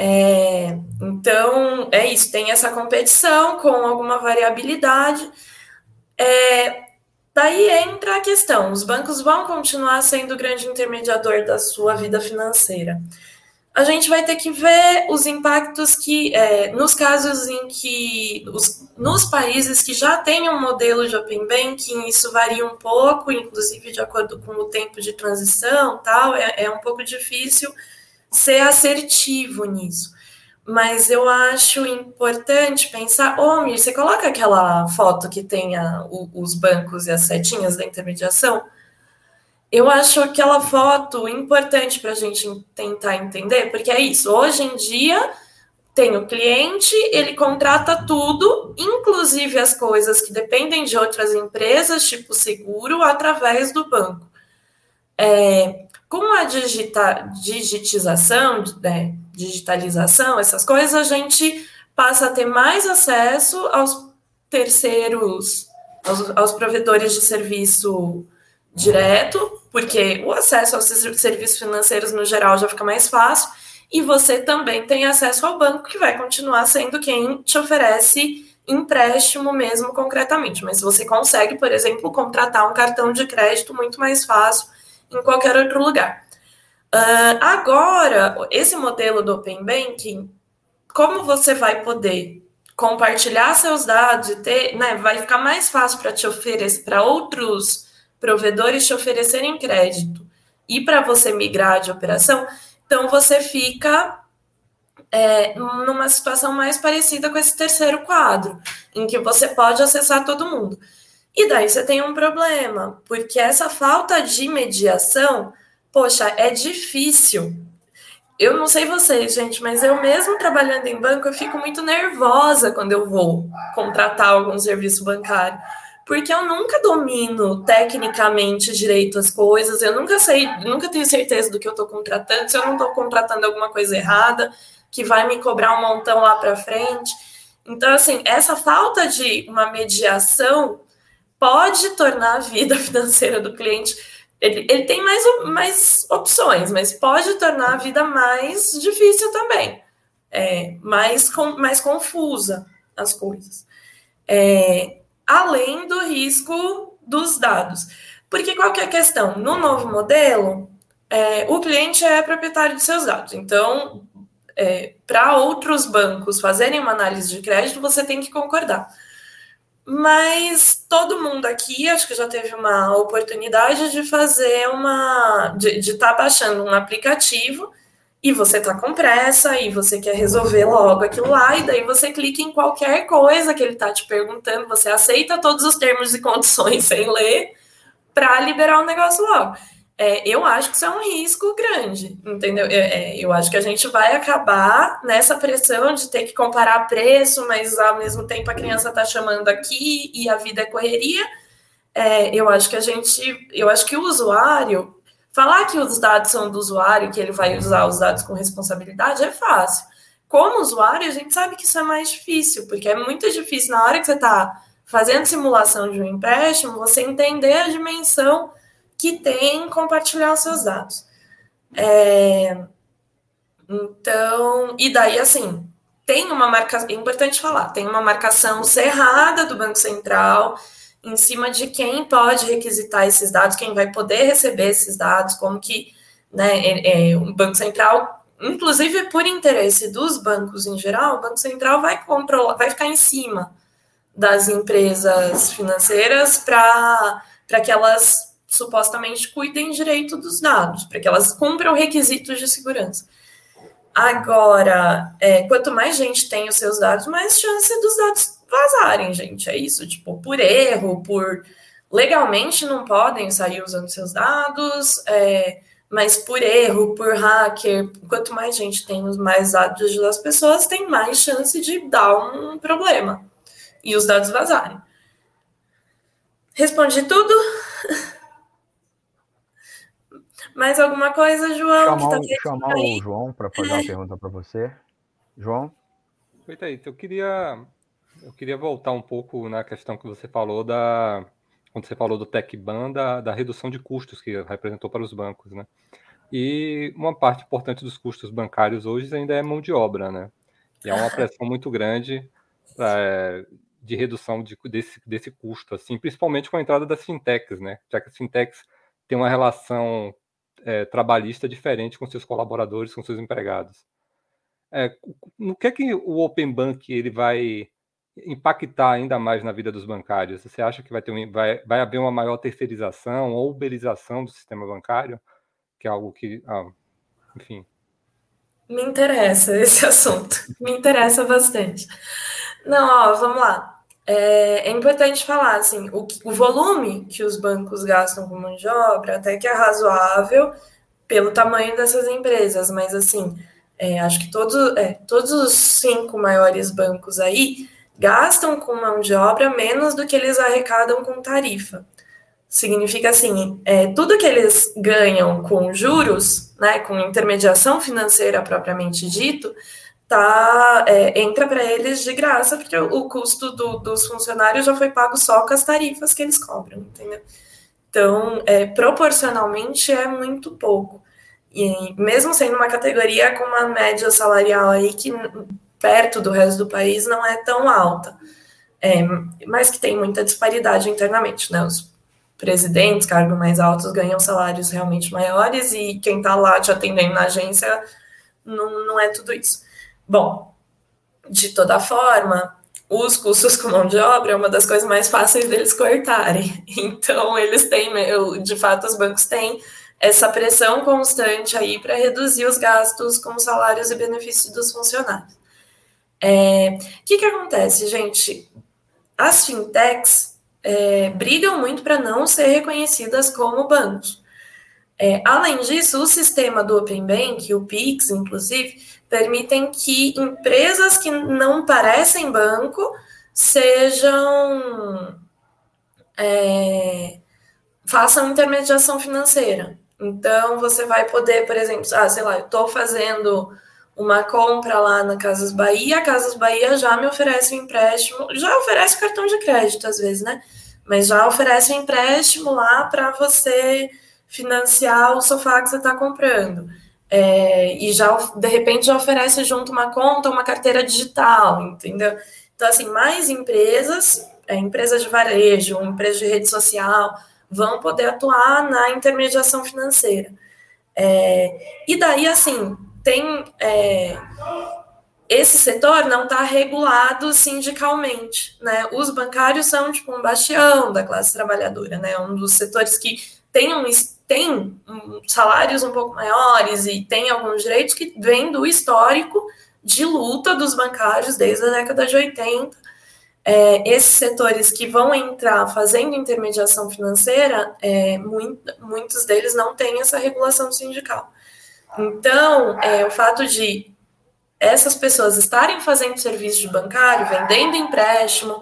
É, então, é isso, tem essa competição com alguma variabilidade. É, daí entra a questão, os bancos vão continuar sendo o grande intermediador da sua vida financeira. A gente vai ter que ver os impactos que, é, nos casos em que, os, nos países que já têm um modelo de Open Banking, isso varia um pouco, inclusive de acordo com o tempo de transição, tal, é, é um pouco difícil ser assertivo nisso. Mas eu acho importante pensar, ô, Mir, você coloca aquela foto que tem a, o, os bancos e as setinhas da intermediação? Eu acho aquela foto importante para a gente tentar entender, porque é isso, hoje em dia tem o cliente, ele contrata tudo, inclusive as coisas que dependem de outras empresas, tipo seguro, através do banco. É, com a digita, digitização, né, digitalização, essas coisas, a gente passa a ter mais acesso aos terceiros, aos, aos provedores de serviço direto, porque o acesso aos serviços financeiros no geral já fica mais fácil, e você também tem acesso ao banco, que vai continuar sendo quem te oferece empréstimo mesmo concretamente, mas você consegue, por exemplo, contratar um cartão de crédito muito mais fácil em qualquer outro lugar. Uh, agora, esse modelo do Open Banking, como você vai poder compartilhar seus dados e ter, né, vai ficar mais fácil para te oferecer, para outros provedores te oferecerem crédito e para você migrar de operação, então você fica é, numa situação mais parecida com esse terceiro quadro, em que você pode acessar todo mundo. E daí você tem um problema, porque essa falta de mediação, poxa, é difícil. Eu não sei vocês, gente, mas eu mesmo trabalhando em banco, eu fico muito nervosa quando eu vou contratar algum serviço bancário, porque eu nunca domino tecnicamente direito as coisas, eu nunca sei, nunca tenho certeza do que eu estou contratando, se eu não estou contratando alguma coisa errada, que vai me cobrar um montão lá para frente. Então, assim, essa falta de uma mediação pode tornar a vida financeira do cliente, ele, ele tem mais, mais opções, mas pode tornar a vida mais difícil também, é, mais, mais confusa as coisas. É, além do risco dos dados. Porque qual que é a questão? No novo modelo, é, o cliente é proprietário de seus dados. Então, é, para outros bancos fazerem uma análise de crédito, você tem que concordar. Mas todo mundo aqui, acho que já teve uma oportunidade de fazer uma... de estar tá baixando um aplicativo e você está com pressa, e você quer resolver logo aquilo lá, e daí você clica em qualquer coisa que ele está te perguntando, você aceita todos os termos e condições sem ler, para liberar o negócio logo. É, eu acho que isso é um risco grande, entendeu? É, eu acho que a gente vai acabar nessa pressão de ter que comparar preço, mas ao mesmo tempo a criança está chamando aqui, e a vida é correria. É, eu acho que a gente... Eu acho que o usuário... Falar que os dados são do usuário, que ele vai usar os dados com responsabilidade, é fácil. Como usuário, a gente sabe que isso é mais difícil, porque é muito difícil, na hora que você está fazendo simulação de um empréstimo, você entender a dimensão que tem compartilhar os seus dados. É... Então, e daí assim, tem uma marca, é importante falar, tem uma marcação cerrada do Banco Central em cima de quem pode requisitar esses dados, quem vai poder receber esses dados, como que, né, é, é, o Banco Central, inclusive por interesse dos bancos em geral, o Banco Central vai controlar, vai ficar em cima das empresas financeiras para para que elas supostamente cuidem direito dos dados, para que elas cumpram requisitos de segurança. Agora, é, quanto mais gente tem os seus dados, mais chance dos dados vazarem, gente. É isso, tipo, por erro, por... Legalmente não podem sair usando seus dados, é, mas por erro, por hacker, quanto mais gente tem os mais dados das pessoas, tem mais chance de dar um problema e os dados vazarem. Respondi tudo? Mais alguma coisa, João? Chamar, que tá chamar o João para fazer uma pergunta para você. João? Oi, Thaís. Eu queria, eu queria voltar um pouco na questão que você falou, da, quando você falou do TecBan, da, da redução de custos que representou para os bancos, né? E uma parte importante dos custos bancários hoje ainda é mão de obra, né? E há uma pressão muito grande é, de redução de, desse, desse custo, assim, principalmente com a entrada das fintechs, né? Já que as fintechs têm uma relação É, trabalhista diferente com seus colaboradores, com seus empregados. É, no que é que o Open Banking ele vai impactar ainda mais na vida dos bancários? Você acha que vai, ter um, vai, vai haver uma maior terceirização ou uberização do sistema bancário? Que é algo que... Ah, enfim. Me interessa esse assunto. Me interessa bastante. Não, ó, vamos lá. É importante falar, assim, o, o volume que os bancos gastam com mão de obra até que é razoável pelo tamanho dessas empresas, mas, assim, é, acho que todo, é, todos os cinco maiores bancos aí gastam com mão de obra menos do que eles arrecadam com tarifa. Significa, assim, é, tudo que eles ganham com juros, né, com intermediação financeira propriamente dito, Tá, é, entra para eles de graça, porque o, o custo do, dos funcionários já foi pago só com as tarifas que eles cobram, entendeu? Então, é, proporcionalmente é muito pouco. E mesmo sendo uma categoria com uma média salarial aí que perto do resto do país não é tão alta, é, mas que tem muita disparidade internamente, né? Os presidentes, cargos mais altos, ganham salários realmente maiores e quem está lá te atendendo na agência não, não é tudo isso. Bom, de toda forma, os custos com mão de obra é uma das coisas mais fáceis deles cortarem. Então, eles têm, de fato, os bancos têm essa pressão constante aí para reduzir os gastos com salários e benefícios dos funcionários. É, que que acontece, gente? As fintechs é, brigam muito para não ser reconhecidas como bancos. É, além disso, o sistema do Open Banking, o PIX, inclusive, permitem que empresas que não parecem banco sejam é, façam intermediação financeira. Então, você vai poder, por exemplo, ah, sei lá, eu estou fazendo uma compra lá na Casas Bahia, a Casas Bahia já me oferece um empréstimo, já oferece cartão de crédito às vezes, né? Mas já oferece um empréstimo lá para você financiar o sofá que você está comprando. É, e já, de repente, já oferece junto uma conta, uma carteira digital, entendeu? Então, assim, mais empresas, é, empresas de varejo, empresas de rede social, vão poder atuar na intermediação financeira. É, e daí, assim, tem... É, esse setor não está regulado sindicalmente, né? Os bancários são, tipo, um bastião da classe trabalhadora, né? Um dos setores que tem um... tem salários um pouco maiores e tem alguns direitos que vêm do histórico de luta dos bancários desde a década de oitenta. É, esses setores que vão entrar fazendo intermediação financeira, é, muito, muitos deles não têm essa regulação sindical. Então, é, o fato de essas pessoas estarem fazendo serviço de bancário, vendendo empréstimo,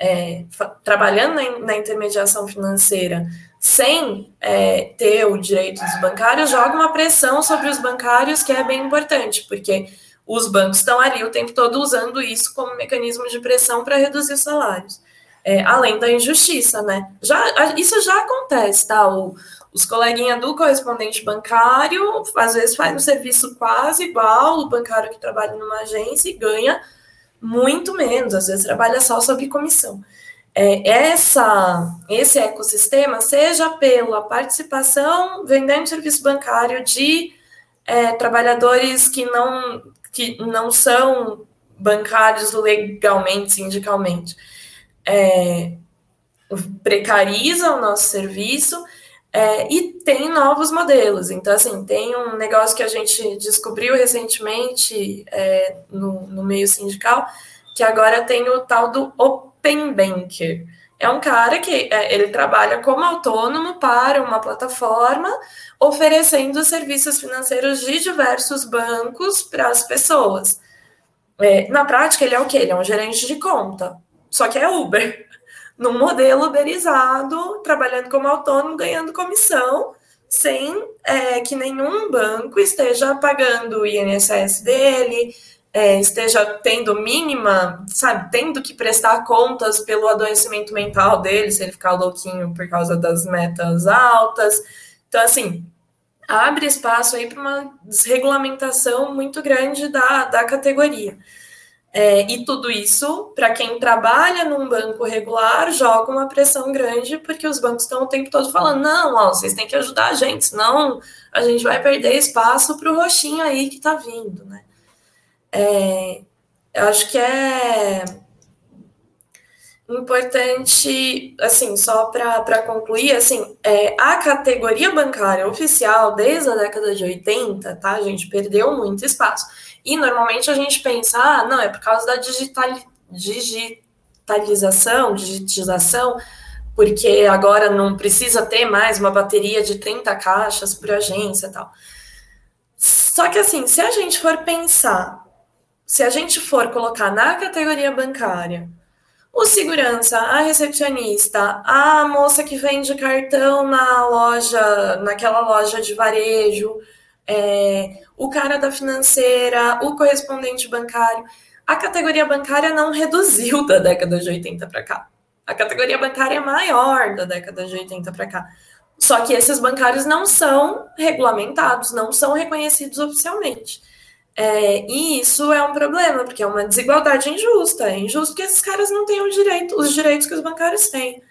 é, fa- trabalhando na, na intermediação financeira, sem é, ter o direito dos bancários, joga uma pressão sobre os bancários que é bem importante, porque os bancos estão ali o tempo todo usando isso como mecanismo de pressão para reduzir os salários. É, além da injustiça, né? Já, isso já acontece, tá? O, o Os coleguinhas do correspondente bancário, às vezes, faz um serviço quase igual o bancário que trabalha numa agência e ganha muito menos, às vezes trabalha só sob comissão. É, essa, esse ecossistema, seja pela participação, vendendo serviço bancário de é, trabalhadores que não, que não são bancários legalmente, sindicalmente, é, precariza o nosso serviço. É, e tem novos modelos. Então, assim, tem um negócio que a gente descobriu recentemente é, no, no meio sindical, que agora tem o tal do Open Banking. É um cara que é, ele trabalha como autônomo para uma plataforma, oferecendo serviços financeiros de diversos bancos para as pessoas. É, na prática, ele é o quê? Ele é um gerente de conta, só que é Uber. Num modelo uberizado, trabalhando como autônomo, ganhando comissão, sem é, que nenhum banco esteja pagando o I N S S dele, é, esteja tendo mínima, sabe, tendo que prestar contas pelo adoecimento mental dele, se ele ficar louquinho por causa das metas altas. Então, assim, abre espaço aí para uma desregulamentação muito grande da, da categoria. É, e tudo isso, para quem trabalha num banco regular, joga uma pressão grande, porque os bancos estão o tempo todo falando, não, ó, vocês têm que ajudar a gente, senão a gente vai perder espaço para o roxinho aí que está vindo, né? É, eu acho que é importante, assim, só para concluir, assim, é, a categoria bancária oficial, desde a década de oitenta, tá, a gente perdeu muito espaço. E normalmente a gente pensa, ah, não, é por causa da digital, digitalização, digitização, porque agora não precisa ter mais uma bateria de trinta caixas por agência e tal. Só que assim, se a gente for pensar, se a gente for colocar na categoria bancária, o segurança, a recepcionista, a moça que vende cartão na loja, naquela loja de varejo, é, o cara da financeira, o correspondente bancário. A categoria bancária não reduziu da década de oitenta para cá. A categoria bancária é maior da década de oitenta para cá. Só que esses bancários não são regulamentados, não são reconhecidos oficialmente. É, e isso é um problema, porque é uma desigualdade injusta. É injusto que esses caras não tenham direito, os direitos que os bancários têm.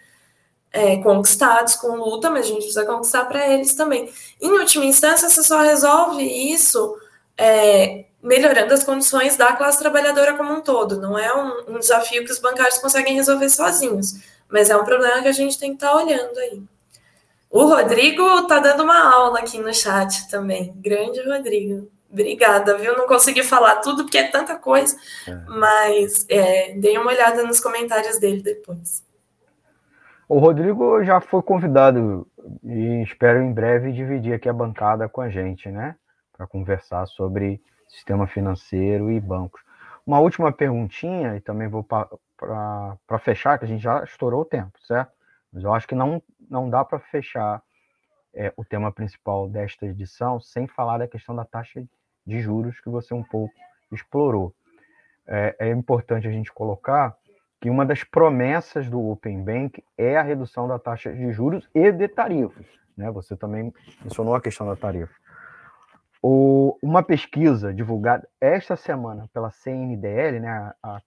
É, conquistados com luta, mas a gente precisa conquistar para eles também. Em última instância, você só resolve isso é, melhorando as condições da classe trabalhadora como um todo. Não é um, um desafio que os bancários conseguem resolver sozinhos, mas é um problema que a gente tem que estar tá olhando aí. O Rodrigo está dando uma aula aqui no chat também. Grande Rodrigo. Obrigada, viu? Não consegui falar tudo porque é tanta coisa, mas é, dei uma olhada nos comentários dele depois. O Rodrigo já foi convidado e espero em breve dividir aqui a bancada com a gente, né? Para conversar sobre sistema financeiro e bancos. Uma última perguntinha, e também vou para fechar, que a gente já estourou o tempo, certo? Mas eu acho que não, não dá para fechar é, o tema principal desta edição sem falar da questão da taxa de juros que você um pouco explorou. É, é importante a gente colocar que uma das promessas do Open Banking é a redução da taxa de juros e de tarifas, né? Você também mencionou a questão da tarifa. O, uma pesquisa divulgada esta semana pela C N D L, né, a,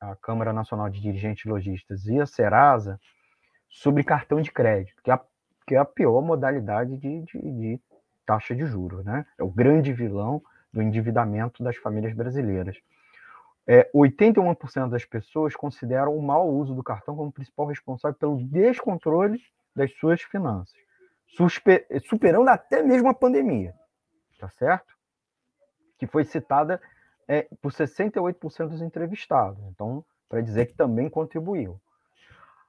a Câmara Nacional de Dirigentes Logistas e a Serasa, sobre cartão de crédito, que é a, que é a pior modalidade de, de, de taxa de juros, né? É o grande vilão do endividamento das famílias brasileiras. É, oitenta e um por cento das pessoas consideram o mau uso do cartão como principal responsável pelo descontrole das suas finanças, suspe- superando até mesmo a pandemia, tá certo? Que foi citada é, por sessenta e oito por cento dos entrevistados, então, para dizer que também contribuiu.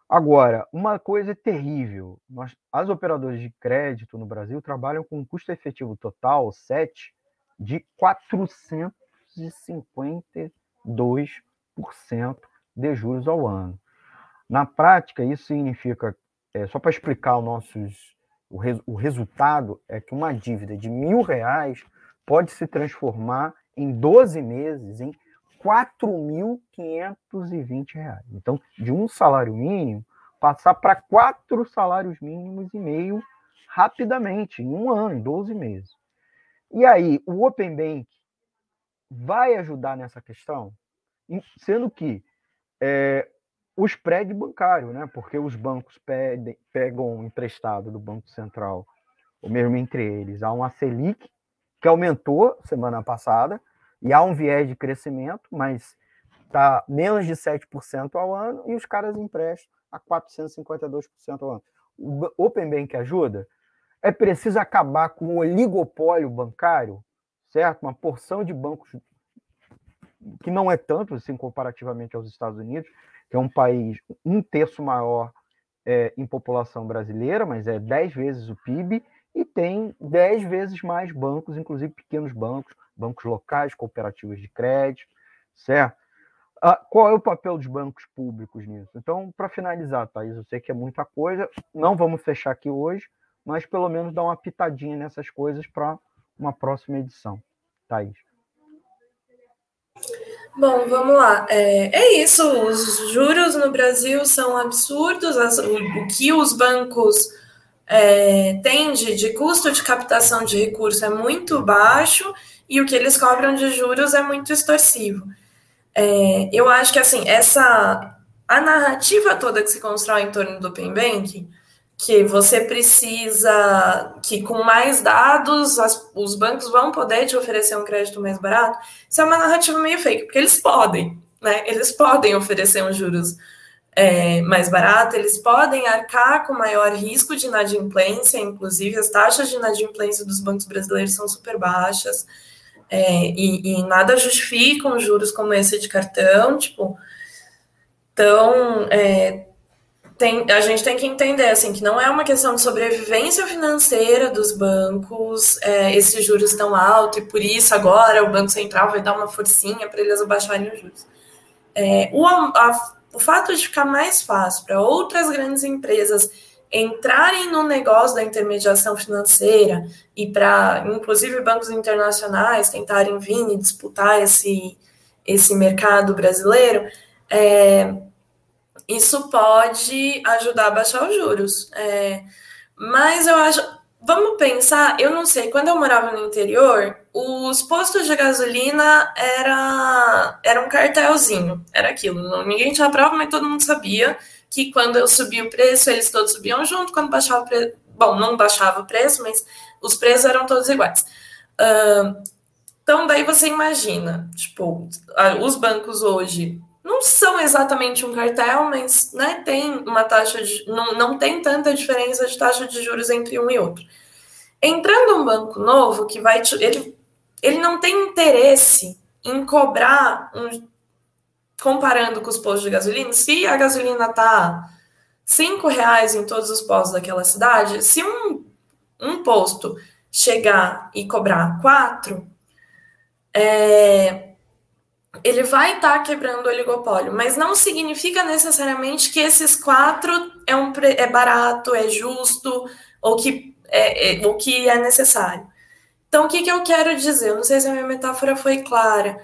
Agora, uma coisa terrível, nós, as operadoras de crédito no Brasil trabalham com um custo efetivo total, sete, de quatrocentos e cinquenta e dois por cento de juros ao ano. Na prática, isso significa, é, só para explicar o, nossos, o, res, o resultado, é que uma dívida de mil reais pode se transformar em doze meses em quatro mil quinhentos e vinte reais. Então, de um salário mínimo, passar para quatro salários mínimos e meio rapidamente, em um ano, em doze meses. E aí, o Open Bank vai ajudar nessa questão? Sendo que é, o spread bancário, né? Porque os bancos pedem, pegam um emprestado do Banco Central, ou mesmo entre eles, há uma Selic, que aumentou semana passada, e há um viés de crescimento, mas está menos de sete por cento ao ano, e os caras emprestam a quatrocentos e cinquenta e dois por cento ao ano. O Open Bank ajuda? É preciso acabar com o oligopólio bancário, certo? Uma porção de bancos que não é tanto, assim, comparativamente aos Estados Unidos, que é um país um terço maior é, em população brasileira, mas é dez vezes o P I B, e tem dez vezes mais bancos, inclusive pequenos bancos, bancos locais, cooperativas de crédito, certo? Ah, qual é o papel dos bancos públicos nisso? Então, para finalizar, Thaís, eu sei que é muita coisa, não vamos fechar aqui hoje, mas pelo menos dar uma pitadinha nessas coisas para uma próxima edição. Thaís. Bom, vamos lá. É, é isso, os juros no Brasil são absurdos, as, o, o que os bancos é, têm de, de custo de captação de recurso é muito baixo e o que eles cobram de juros é muito extorsivo. É, eu acho que assim, essa, a narrativa toda que se constrói em torno do Open Banking, que você precisa, que com mais dados as, os bancos vão poder te oferecer um crédito mais barato, isso é uma narrativa meio fake, porque eles podem, né? Eles podem oferecer um juros é, mais barato, eles podem arcar com maior risco de inadimplência, inclusive as taxas de inadimplência dos bancos brasileiros são super baixas, é, e, e nada justificam juros como esse de cartão, tipo, então... É, Tem, a gente tem que entender assim, que não é uma questão de sobrevivência financeira dos bancos, é, esses juros tão altos, e por isso agora o Banco Central vai dar uma forcinha para eles abaixarem os juros. É, o, a, o fato de ficar mais fácil para outras grandes empresas entrarem no negócio da intermediação financeira e para, inclusive, bancos internacionais tentarem vir e disputar esse, esse mercado brasileiro, é, isso pode ajudar a baixar os juros, é, mas eu acho, vamos pensar, eu não sei, quando eu morava no interior, os postos de gasolina era, era um cartelzinho, era aquilo, não, ninguém tinha prova, mas todo mundo sabia que quando eu subia o preço, eles todos subiam junto, quando baixava o preço, bom, não baixava o preço, mas os preços eram todos iguais. Uh, então, daí você imagina, tipo, os bancos hoje... Não são exatamente um cartel, mas né, tem uma taxa de, não, não tem tanta diferença de taxa de juros entre um e outro. Entrando um banco novo, que vai te, ele, ele não tem interesse em cobrar, um, comparando com os postos de gasolina, se a gasolina está cinco reais em todos os postos daquela cidade, se um, um posto chegar e cobrar quatro, é... ele vai estar quebrando o oligopólio, mas não significa necessariamente que esses quatro é, um, é barato, é justo, ou que é, é, ou que é necessário. Então, o que, que eu quero dizer? Eu não sei se a minha metáfora foi clara,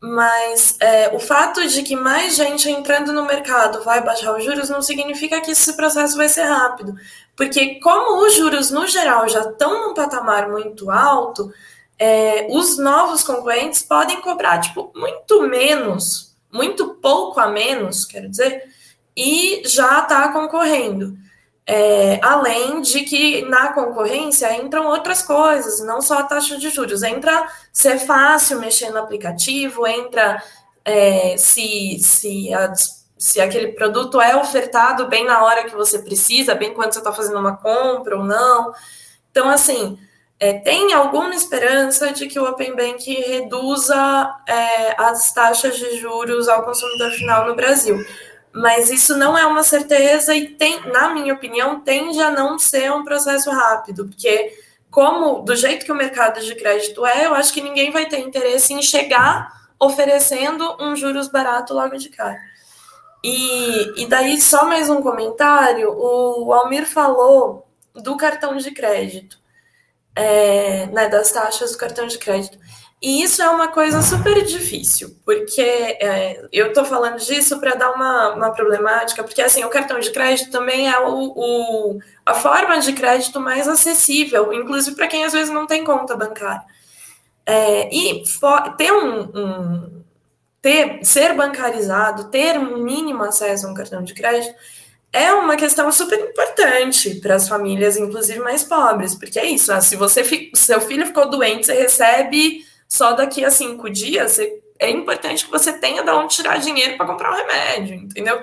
mas é, o fato de que mais gente entrando no mercado vai baixar os juros não significa que esse processo vai ser rápido, porque como os juros, no geral, já estão num patamar muito alto... É, os novos concorrentes podem cobrar, tipo, muito menos, muito pouco a menos, quero dizer, e já está concorrendo. É, além de que na concorrência entram outras coisas, não só a taxa de juros. Entra ser fácil mexer no aplicativo, entra é, se, se, a, se aquele produto é ofertado bem na hora que você precisa, bem quando você está fazendo uma compra ou não. Então, assim... É, tem alguma esperança de que o Open Banking reduza é, as taxas de juros ao consumidor final no Brasil. Mas isso não é uma certeza e, tem, na minha opinião, tende a não ser um processo rápido. Porque, como do jeito que o mercado de crédito é, eu acho que ninguém vai ter interesse em chegar oferecendo um juros barato logo de cara. E, e daí, só mais um comentário. O Almir falou do cartão de crédito. É, né, das taxas do cartão de crédito. E isso é uma coisa super difícil, porque é, eu estou falando disso para dar uma, uma problemática, porque assim, o cartão de crédito também é o, o, a forma de crédito mais acessível, inclusive para quem às vezes não tem conta bancária. É, e for, ter um, um ter, ser bancarizado, ter um mínimo acesso a um cartão de crédito é uma questão super importante para as famílias, inclusive mais pobres, porque é isso, se você seu filho ficou doente, você recebe só daqui a cinco dias, é importante que você tenha de onde tirar dinheiro para comprar um remédio, entendeu?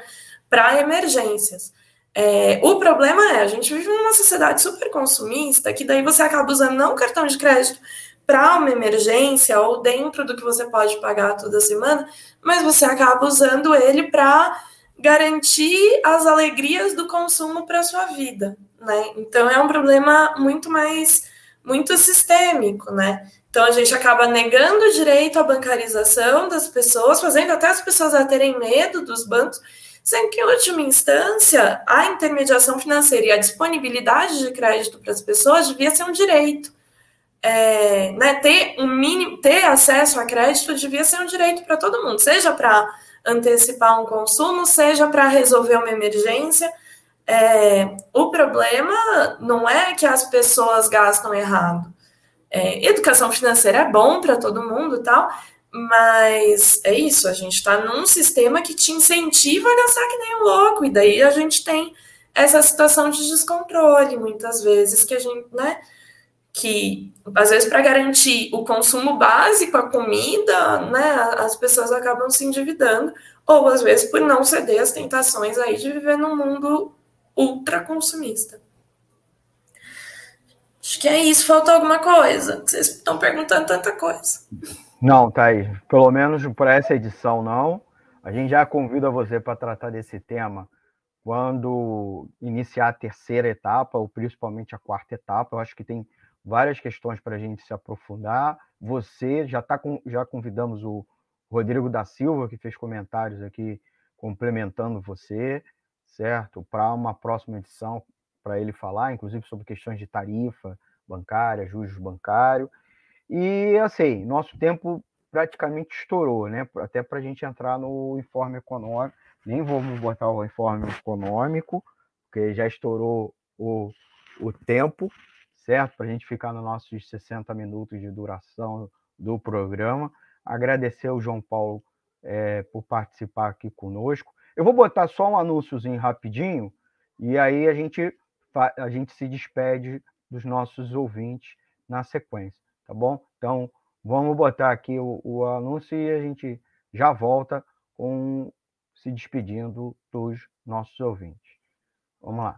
Para emergências. É, o problema é, a gente vive numa sociedade super consumista, que daí você acaba usando não o cartão de crédito para uma emergência ou dentro do que você pode pagar toda semana, mas você acaba usando ele para garantir as alegrias do consumo para a sua vida, né? Então, é um problema muito mais, muito sistêmico, né? Então, a gente acaba negando o direito à bancarização das pessoas, fazendo até as pessoas a terem medo dos bancos, sendo que, em última instância, a intermediação financeira e a disponibilidade de crédito para as pessoas devia ser um direito. É, né, ter, um mínimo, ter acesso a crédito devia ser um direito para todo mundo, seja para antecipar um consumo, seja para resolver uma emergência. É, o problema não é que as pessoas gastam errado. É, educação financeira é bom para todo mundo e tal, mas é isso, a gente está num sistema que te incentiva a gastar que nem um louco, e daí a gente tem essa situação de descontrole, muitas vezes, que a gente, né, que às vezes para garantir o consumo básico, a comida, né, as pessoas acabam se endividando, ou às vezes por não ceder às tentações aí de viver num mundo ultraconsumista. Acho que é isso, faltou alguma coisa. Vocês estão perguntando tanta coisa. Não, Thaís, pelo menos para essa edição não. A gente já convida você para tratar desse tema quando iniciar a terceira etapa, ou principalmente a quarta etapa. Eu acho que tem várias questões para a gente se aprofundar. Você já está com, já convidamos o Rodrigo da Silva, que fez comentários aqui complementando você, certo? Para uma próxima edição, para ele falar, inclusive sobre questões de tarifa bancária, juros bancário. E, assim, nosso tempo praticamente estourou, né? Até para a gente entrar no informe econômico. Nem vou botar o informe econômico, porque já estourou o, o tempo, certo? Para a gente ficar nos nossos sessenta minutos de duração do programa. Agradecer ao João Paulo é, por participar aqui conosco. Eu vou botar só um anúnciozinho rapidinho, e aí a gente... a gente se despede dos nossos ouvintes na sequência, tá bom? Então, vamos botar aqui o, o anúncio e a gente já volta com se despedindo dos nossos ouvintes. Vamos lá.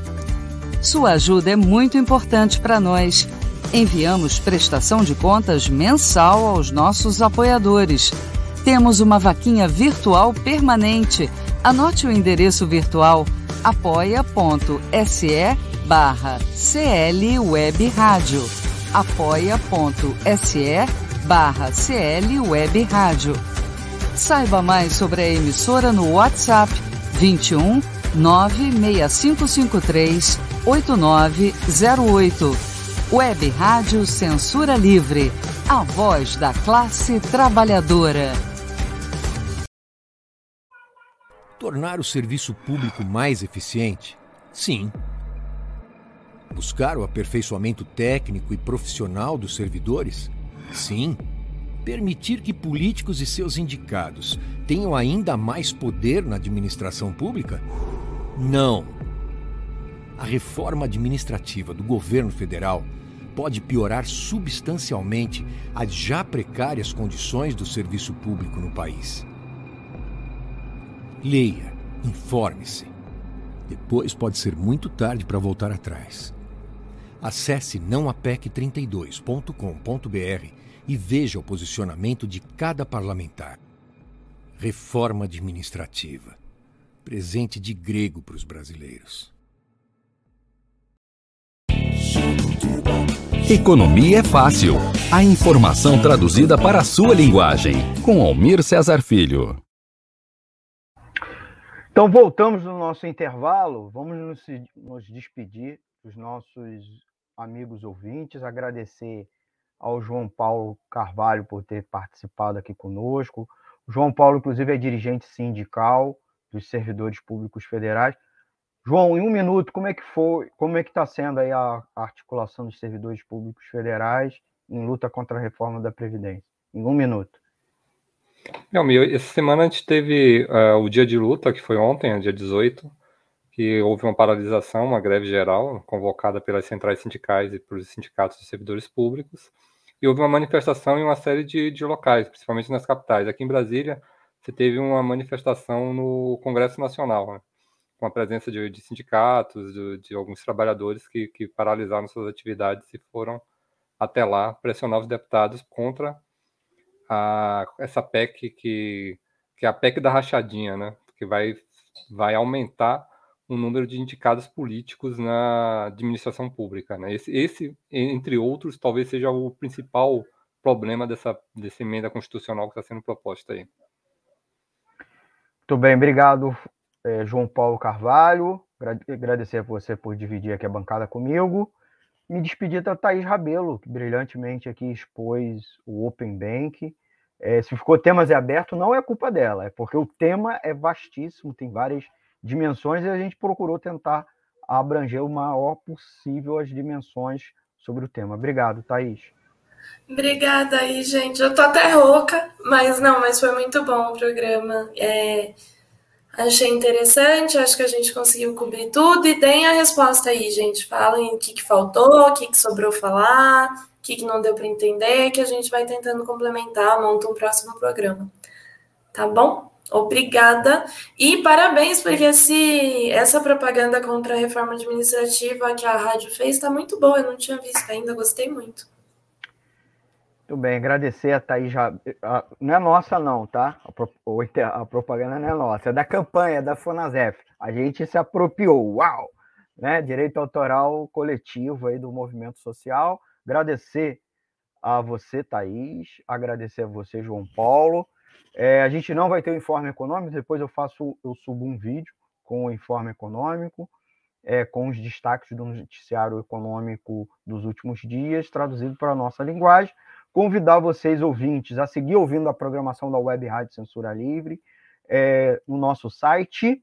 Sua ajuda é muito importante para nós. Enviamos prestação de contas mensal aos nossos apoiadores. Temos uma vaquinha virtual permanente. Anote o endereço virtual apoia.se barra CL Web Rádio. apoia.se barra CL Web Rádio. Saiba mais sobre a emissora no WhatsApp vinte e um, nove seis cinco cinco três, oito nove zero oito. Web Rádio Censura Livre, a voz da classe trabalhadora. Tornar o serviço público mais eficiente? Sim. Buscar o aperfeiçoamento técnico e profissional dos servidores? Sim. Permitir que políticos e seus indicados tenham ainda mais poder na administração pública? Não. A reforma administrativa do governo federal pode piorar substancialmente as já precárias condições do serviço público no país. Leia, informe-se. Depois pode ser muito tarde para voltar atrás. Acesse não a P E C trinta e dois ponto com ponto b r e veja o posicionamento de cada parlamentar. Reforma administrativa. Presente de grego para os brasileiros. Economia é fácil. A informação traduzida para a sua linguagem. Com Almir Cezar Filho. Então, voltamos no nosso intervalo. Vamos nos, nos despedir dos nossos amigos ouvintes. Agradecer ao João Paulo Carvalho por ter participado aqui conosco. O João Paulo, inclusive, é dirigente sindical dos servidores públicos federais. João, em um minuto, como é que foi, como é que está sendo aí a articulação dos servidores públicos federais em luta contra a reforma da Previdência? Em um minuto. Não, meu, essa semana a gente teve uh, o dia de luta, que foi ontem, dia dezoito, que houve uma paralisação, uma greve geral, convocada pelas centrais sindicais e pelos sindicatos de servidores públicos, e houve uma manifestação em uma série de, de locais, principalmente nas capitais. Aqui em Brasília, você teve uma manifestação no Congresso Nacional, né? Com a presença de, de sindicatos, de, de alguns trabalhadores que, que paralisaram suas atividades e foram até lá pressionar os deputados contra a, essa P E C, que, que é a P E C da rachadinha, né? Que vai, vai aumentar o número de indicados políticos na administração pública, né? Esse, esse, entre outros, talvez seja o principal problema dessa, dessa emenda constitucional que está sendo proposta aí. Muito bem, obrigado. É, João Paulo Carvalho, agradecer a você por dividir aqui a bancada comigo. Me despedir da Thaís Rabelo, que brilhantemente aqui expôs o Open Banking. É, se ficou temas é aberto, não é culpa dela, é porque o tema é vastíssimo, tem várias dimensões e a gente procurou tentar abranger o maior possível as dimensões sobre o tema. Obrigado, Thaís. Obrigada aí, gente. Eu tô até rouca, mas não, mas foi muito bom o programa. É... Achei interessante, acho que a gente conseguiu cobrir tudo e deem a resposta aí, gente. Falem o que, que faltou, o que, que sobrou falar, o que, que não deu para entender, que a gente vai tentando complementar, monta um próximo programa. Tá bom? Obrigada. E parabéns, porque esse, essa propaganda contra a reforma administrativa que a rádio fez está muito boa, eu não tinha visto ainda, gostei muito. Muito bem, agradecer a Thaís Rabelo. Não é nossa não, tá? A, pro... a propaganda não é nossa, é da campanha, da FONASEF. A gente se apropriou, uau! Né? Direito autoral coletivo aí do movimento social. Agradecer a você, Thaís, agradecer a você, João Paulo. É, a gente não vai ter o informe econômico, depois eu faço, eu subo um vídeo com o informe econômico, é, com os destaques do noticiário econômico dos últimos dias, traduzido para a nossa linguagem. Convidar vocês, ouvintes, a seguir ouvindo a programação da Web Rádio Censura Livre é, no nosso site,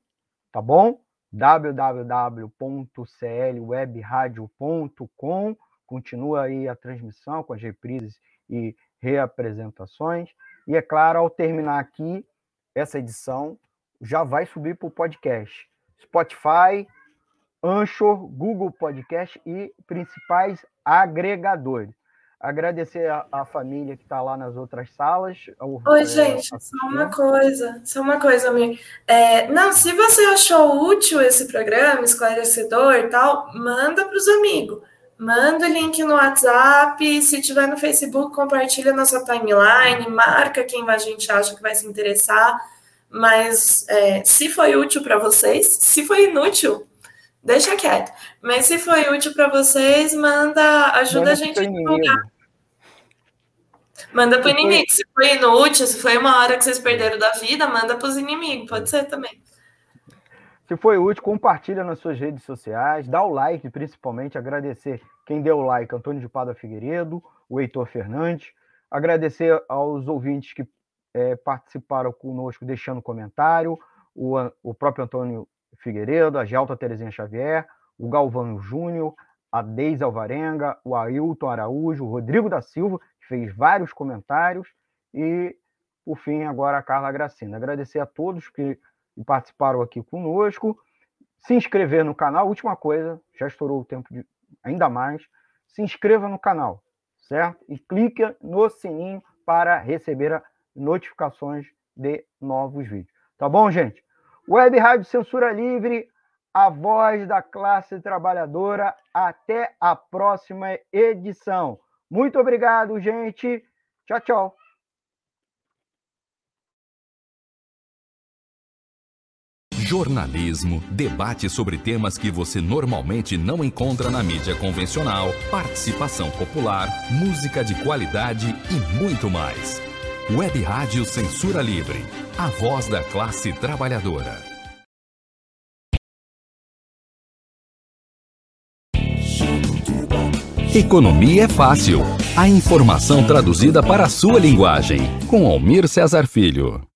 tá bom? w w w ponto c l web rádio ponto com. Continua aí a transmissão com as reprises e reapresentações. E, é claro, ao terminar aqui, essa edição já vai subir para o podcast. Spotify, Anchor, Google Podcast e principais agregadores. Agradecer a, a família que está lá nas outras salas. Ao, Oi, é, gente, a... só uma coisa, só uma coisa, Amir. É, não, se você achou útil esse programa, esclarecedor e tal, manda para os amigos. Manda o link no WhatsApp, se tiver no Facebook, compartilha nossa timeline, marca quem a gente acha que vai se interessar. Mas é, se foi útil para vocês, se foi inútil, deixa quieto. Mas se foi útil para vocês, manda, ajuda manda a gente a divulgar. Manda para o inimigo. Se foi inútil, se foi uma hora que vocês perderam da vida, manda para os inimigos. Pode ser também. Se foi útil, compartilha nas suas redes sociais, dá o like, principalmente. Agradecer quem deu o like, Antônio de Pada Figueiredo, o Heitor Fernandes. Agradecer aos ouvintes que é, participaram conosco, deixando comentário. O, o próprio Antônio Figueiredo, a Gelta Terezinha Xavier, o Galvão Júnior, a Deise Alvarenga, o Ailton Araújo, o Rodrigo da Silva, que fez vários comentários, e, por fim, agora a Carla Gracina. Agradecer a todos que participaram aqui conosco, se inscrever no canal, última coisa, já estourou o tempo de, ainda mais, se inscreva no canal, certo? E clique no sininho para receber notificações de novos vídeos. Tá bom, gente? Web Rádio Censura Livre, a voz da classe trabalhadora. Até a próxima edição. Muito obrigado, gente. Tchau, tchau. Jornalismo, debate sobre temas que você normalmente não encontra na mídia convencional, participação popular, música de qualidade e muito mais. Web Rádio Censura Livre, a voz da classe trabalhadora. Economia é fácil. A informação traduzida para a sua linguagem. Com Almir Cezar Filho.